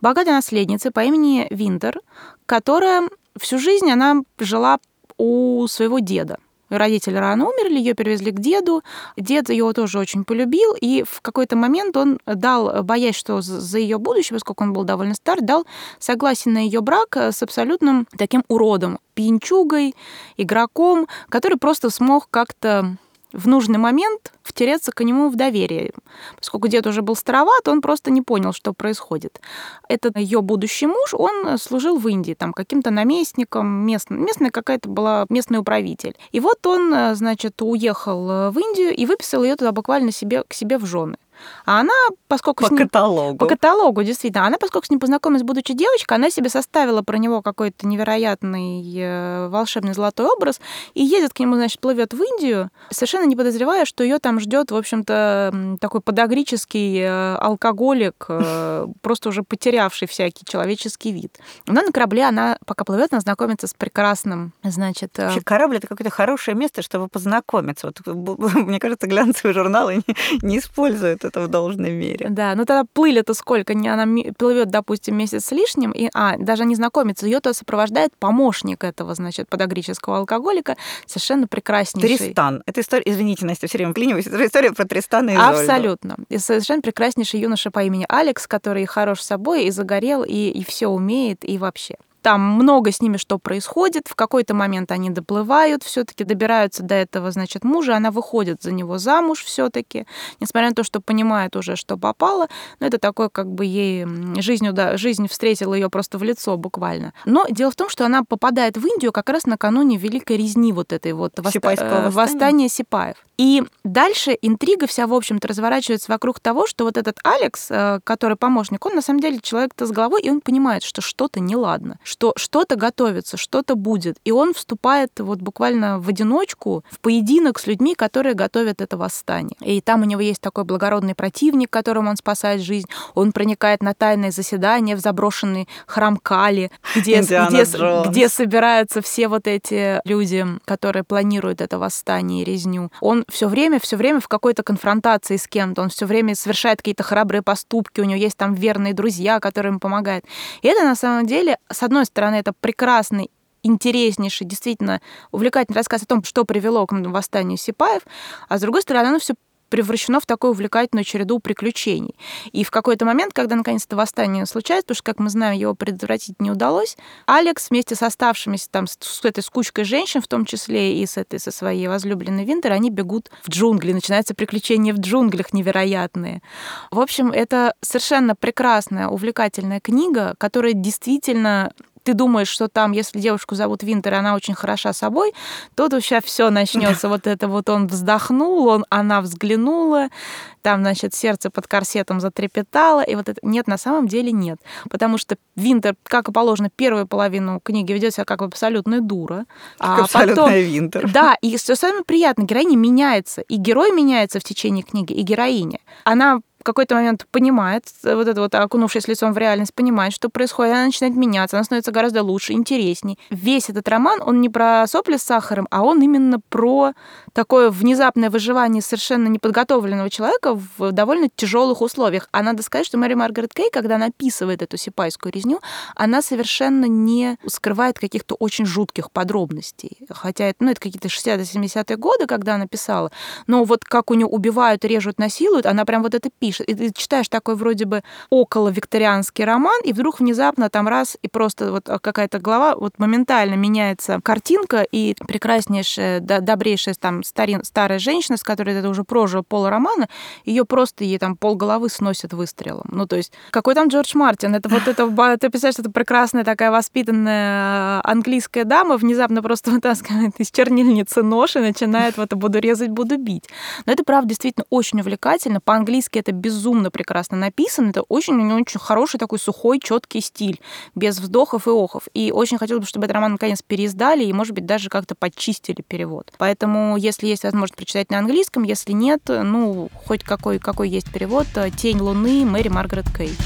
богатой наследнице по имени Винтер, которая всю жизнь она жила у своего деда. Ее родители рано умерли, ее перевезли к деду. Дед ее тоже очень полюбил, и в какой-то момент он дал, боясь, что за ее будущее, поскольку он был довольно стар, дал согласие на ее брак с абсолютным таким уродом, пьянчугой, игроком, который просто смог как-то в нужный момент втереться к нему в доверие. Поскольку дед уже был староват, он просто не понял, что происходит. Этот ее будущий муж, он служил в Индии, там, каким-то наместником, местным, местная какая-то была, местный управитель. И вот он, значит, уехал в Индию и выписал ее туда буквально себе, к себе в жены. А она, поскольку... По с ним, каталогу. По каталогу, действительно. Она, поскольку с ним познакомилась, будучи девочкой, она себе составила про него какой-то невероятный э, волшебный золотой образ и едет к нему, значит, плывет в Индию, совершенно не подозревая, что ее там ждет, в общем-то, такой подагрический э, алкоголик, э, просто уже потерявший всякий человеческий вид. Она на корабле, она, пока плывет, она знакомится с прекрасным, значит... Э... Вообще, корабль — это какое-то хорошее место, чтобы познакомиться. Вот, мне кажется, глянцевые журналы не, не используют это в должной мере. Да, ну тогда плыли-то сколько? Она плывет, допустим, месяц с лишним, и, а, даже не знакомится, ее то сопровождает помощник этого, значит, подагрического алкоголика, совершенно прекраснейший. Тристан. Это история, извините, Настя, все время вклиниваюсь, это история про Тристана и Изольду. Абсолютно. И совершенно прекраснейший юноша по имени Алекс, который хорош собой, и загорел, и, и все умеет, и вообще. Там много с ними что происходит. В какой-то момент они доплывают, все-таки добираются до этого, значит, мужа. Она выходит за него замуж все-таки, несмотря на то, что понимает уже, что попало. Но это такое, как бы ей жизнь, да, жизнь встретила ее просто в лицо буквально. Но дело в том, что она попадает в Индию как раз накануне Великой резни вот этой вот восста... восстания сипаев. И дальше интрига вся, в общем-то, разворачивается вокруг того, что вот этот Алекс, который помощник, он на самом деле человек-то с головой, и он понимает, что что-то неладно, что что-то готовится, что-то будет. И он вступает вот буквально в одиночку, в поединок с людьми, которые готовят это восстание. И там у него есть такой благородный противник, которому он спасает жизнь. Он проникает на тайное заседание в заброшенный храм Кали, где, где, где собираются все вот эти люди, которые планируют это восстание и резню. Он все время, все время в какой-то конфронтации с кем-то, он все время совершает какие-то храбрые поступки, у него есть там верные друзья, которые ему помогают. И это на самом деле, с одной С одной стороны, это прекрасный, интереснейший, действительно увлекательный рассказ о том, что привело к восстанию сипаев, а с другой стороны, оно все превращено в такую увлекательную череду приключений. И в какой-то момент, когда наконец-то восстание случается, потому что, как мы знаем, его предотвратить не удалось, Алекс вместе с оставшимися там, с этой скучкой женщин, в том числе и с этой, со своей возлюбленной Винтер, они бегут в джунгли. Начинаются приключения в джунглях невероятные. В общем, это совершенно прекрасная, увлекательная книга, которая действительно... Ты думаешь, что там, если девушку зовут Винтер, и она очень хороша собой, то тут сейчас все начнется. Вот это вот он вздохнул, он, она взглянула, там, значит, сердце под корсетом затрепетало. И вот это нет, на самом деле нет. Потому что Винтер, как и положено, первую половину книги ведет себя как абсолютная дура. Как а абсолютная потом... Винтер. Да, и все самое приятное, героиня меняется. И герой меняется в течение книги, и героиня. Она... в какой-то момент понимает, вот это вот, окунувшись лицом в реальность, понимает, что происходит, она начинает меняться, она становится гораздо лучше, интересней. Весь этот роман, он не про сопли с сахаром, а он именно про такое внезапное выживание совершенно неподготовленного человека в довольно тяжелых условиях. А надо сказать, что Мэри Маргарет Кей, когда она описывает эту сипайскую резню, она совершенно не скрывает каких-то очень жутких подробностей. Хотя это, ну, это какие-то шестидесятые-семидесятые годы, когда она писала, но вот как у нее убивают, режут, насилуют, она прям вот это пишет. И ты читаешь такой вроде бы околовикторианский роман, и вдруг внезапно там раз, и просто вот какая-то глава, вот моментально меняется картинка, и прекраснейшая, добрейшая там старин, старая женщина, с которой ты уже прожил пол романа, ее просто ей там полголовы сносят выстрелом. Ну, то есть, какой там Джордж Мартин? Это вот это, ты писаешь, что это прекрасная такая воспитанная английская дама внезапно просто вытаскивает из чернильницы нож и начинает вот «буду резать, буду бить». Но это, правда, действительно очень увлекательно. По-английски это безумно безумно прекрасно написан. Это очень-очень хороший такой сухой, четкий стиль, без вздохов и охов. И очень хотелось бы, чтобы этот роман наконец переиздали и, может быть, даже как-то подчистили перевод. Поэтому, если есть возможность прочитать на английском, если нет, ну, хоть какой, какой есть перевод, «Тень луны», Мэри Маргарет Кей.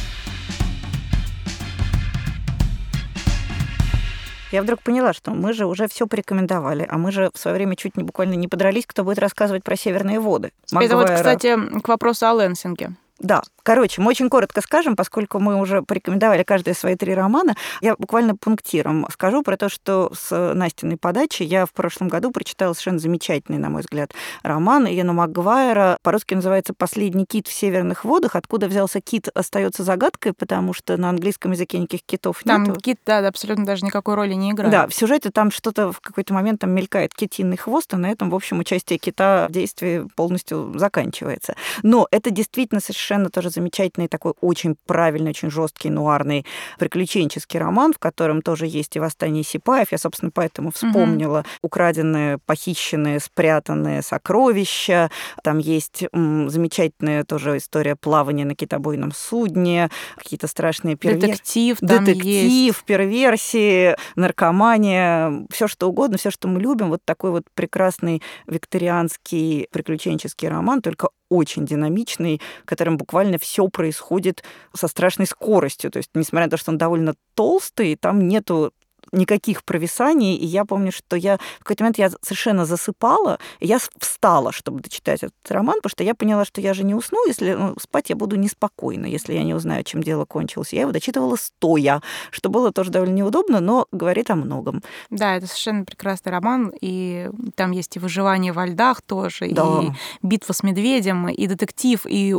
Я вдруг поняла, что мы же уже все порекомендовали, а мы же в свое время чуть не буквально не подрались, кто будет рассказывать про Северные воды. Это вот, кстати, к вопросу о Лэнсинге. Да. Короче, мы очень коротко скажем, поскольку мы уже порекомендовали каждые свои три романа. Я буквально пунктиром скажу про то, что с Настиной подачи я в прошлом году прочитала совершенно замечательный, на мой взгляд, роман Иэна Макгвайра. По-русски называется «Последний кит в северных водах». Откуда взялся кит, остается загадкой, потому что на английском языке никаких китов нет. Там кит, да, абсолютно даже никакой роли не играет. Да, в сюжете там что-то в какой-то момент там мелькает китиный хвост, и на этом, в общем, участие кита в действии полностью заканчивается. Но это действительно совершенно тоже замечательный такой очень правильный, очень жесткий, нуарный приключенческий роман, в котором тоже есть и восстание сипаев. Я, собственно, поэтому вспомнила mm-hmm. украденные, похищенные, спрятанные сокровища. Там есть м, замечательная тоже история плавания на китобойном судне, какие-то страшные перверсии. Детектив там Детектив, есть. Перверсии, наркомания, все что угодно, все что мы любим. Вот такой вот прекрасный викторианский приключенческий роман, только очень динамичный, в котором буквально все происходит со страшной скоростью. То есть, несмотря на то, что он довольно толстый, там нету никаких провисаний, и я помню, что я в какой-то момент я совершенно засыпала, и я встала, чтобы дочитать этот роман, потому что я поняла, что я же не усну, если ну, спать я буду неспокойно, если я не узнаю, чем дело кончилось. Я его дочитывала стоя, что было тоже довольно неудобно, но говорит о многом. Да, это совершенно прекрасный роман, и там есть и выживание во льдах тоже, да. И битва с медведем, и детектив, и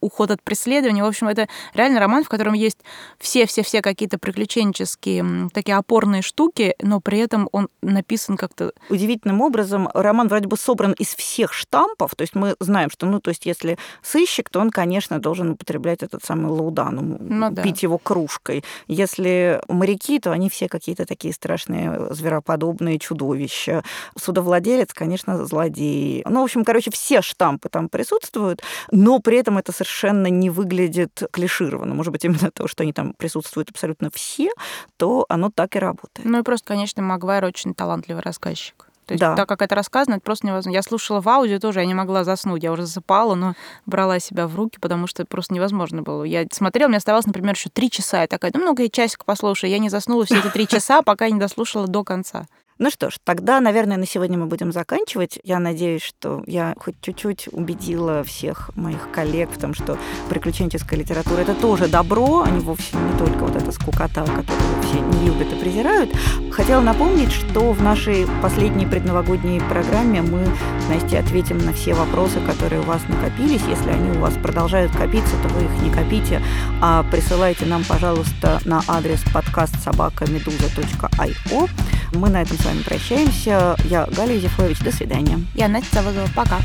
уход от преследования. В общем, это реально роман, в котором есть все-все-все какие-то приключенческие такие опорные штуки, но при этом он написан как-то... Удивительным образом роман вроде бы собран из всех штампов, то есть мы знаем, что, ну, то есть если сыщик, то он, конечно, должен употреблять этот самый лаудан, ну, да. Пить его кружкой. Если моряки, то они все какие-то такие страшные звероподобные чудовища. Судовладелец, конечно, злодей. Ну, в общем, короче, все штампы там присутствуют, но при этом это совершенно совершенно не выглядит клишированно. Может быть, именно то, что они там присутствуют абсолютно все, то оно так и работает. Ну и просто, конечно, Макгвайр очень талантливый рассказчик. То есть да. Так, как это рассказано, это просто невозможно. Я слушала в аудио тоже, я не могла заснуть. Я уже засыпала, но брала себя в руки, потому что это просто невозможно было. Я смотрела, мне оставалось, например, еще три часа. Я такая, ну много я часик послушаю. Я не заснула все эти три часа, пока не дослушала до конца. Ну что ж, тогда, наверное, на сегодня мы будем заканчивать. Я надеюсь, что я хоть чуть-чуть убедила всех моих коллег в том, что приключенческая литература – это тоже добро, а не вовсе не только вот эта скукота, которую все не любят и презирают. Хотела напомнить, что в нашей последней предновогодней программе мы, Настя, ответим на все вопросы, которые у вас накопились. Если они у вас продолжают копиться, то вы их не копите, а присылайте нам, пожалуйста, на адрес подкаст собака медуза точка ай о. Мы на этом с вами прощаемся. Я Галя Юзефович. До свидания. Я Настя Завозова. Пока.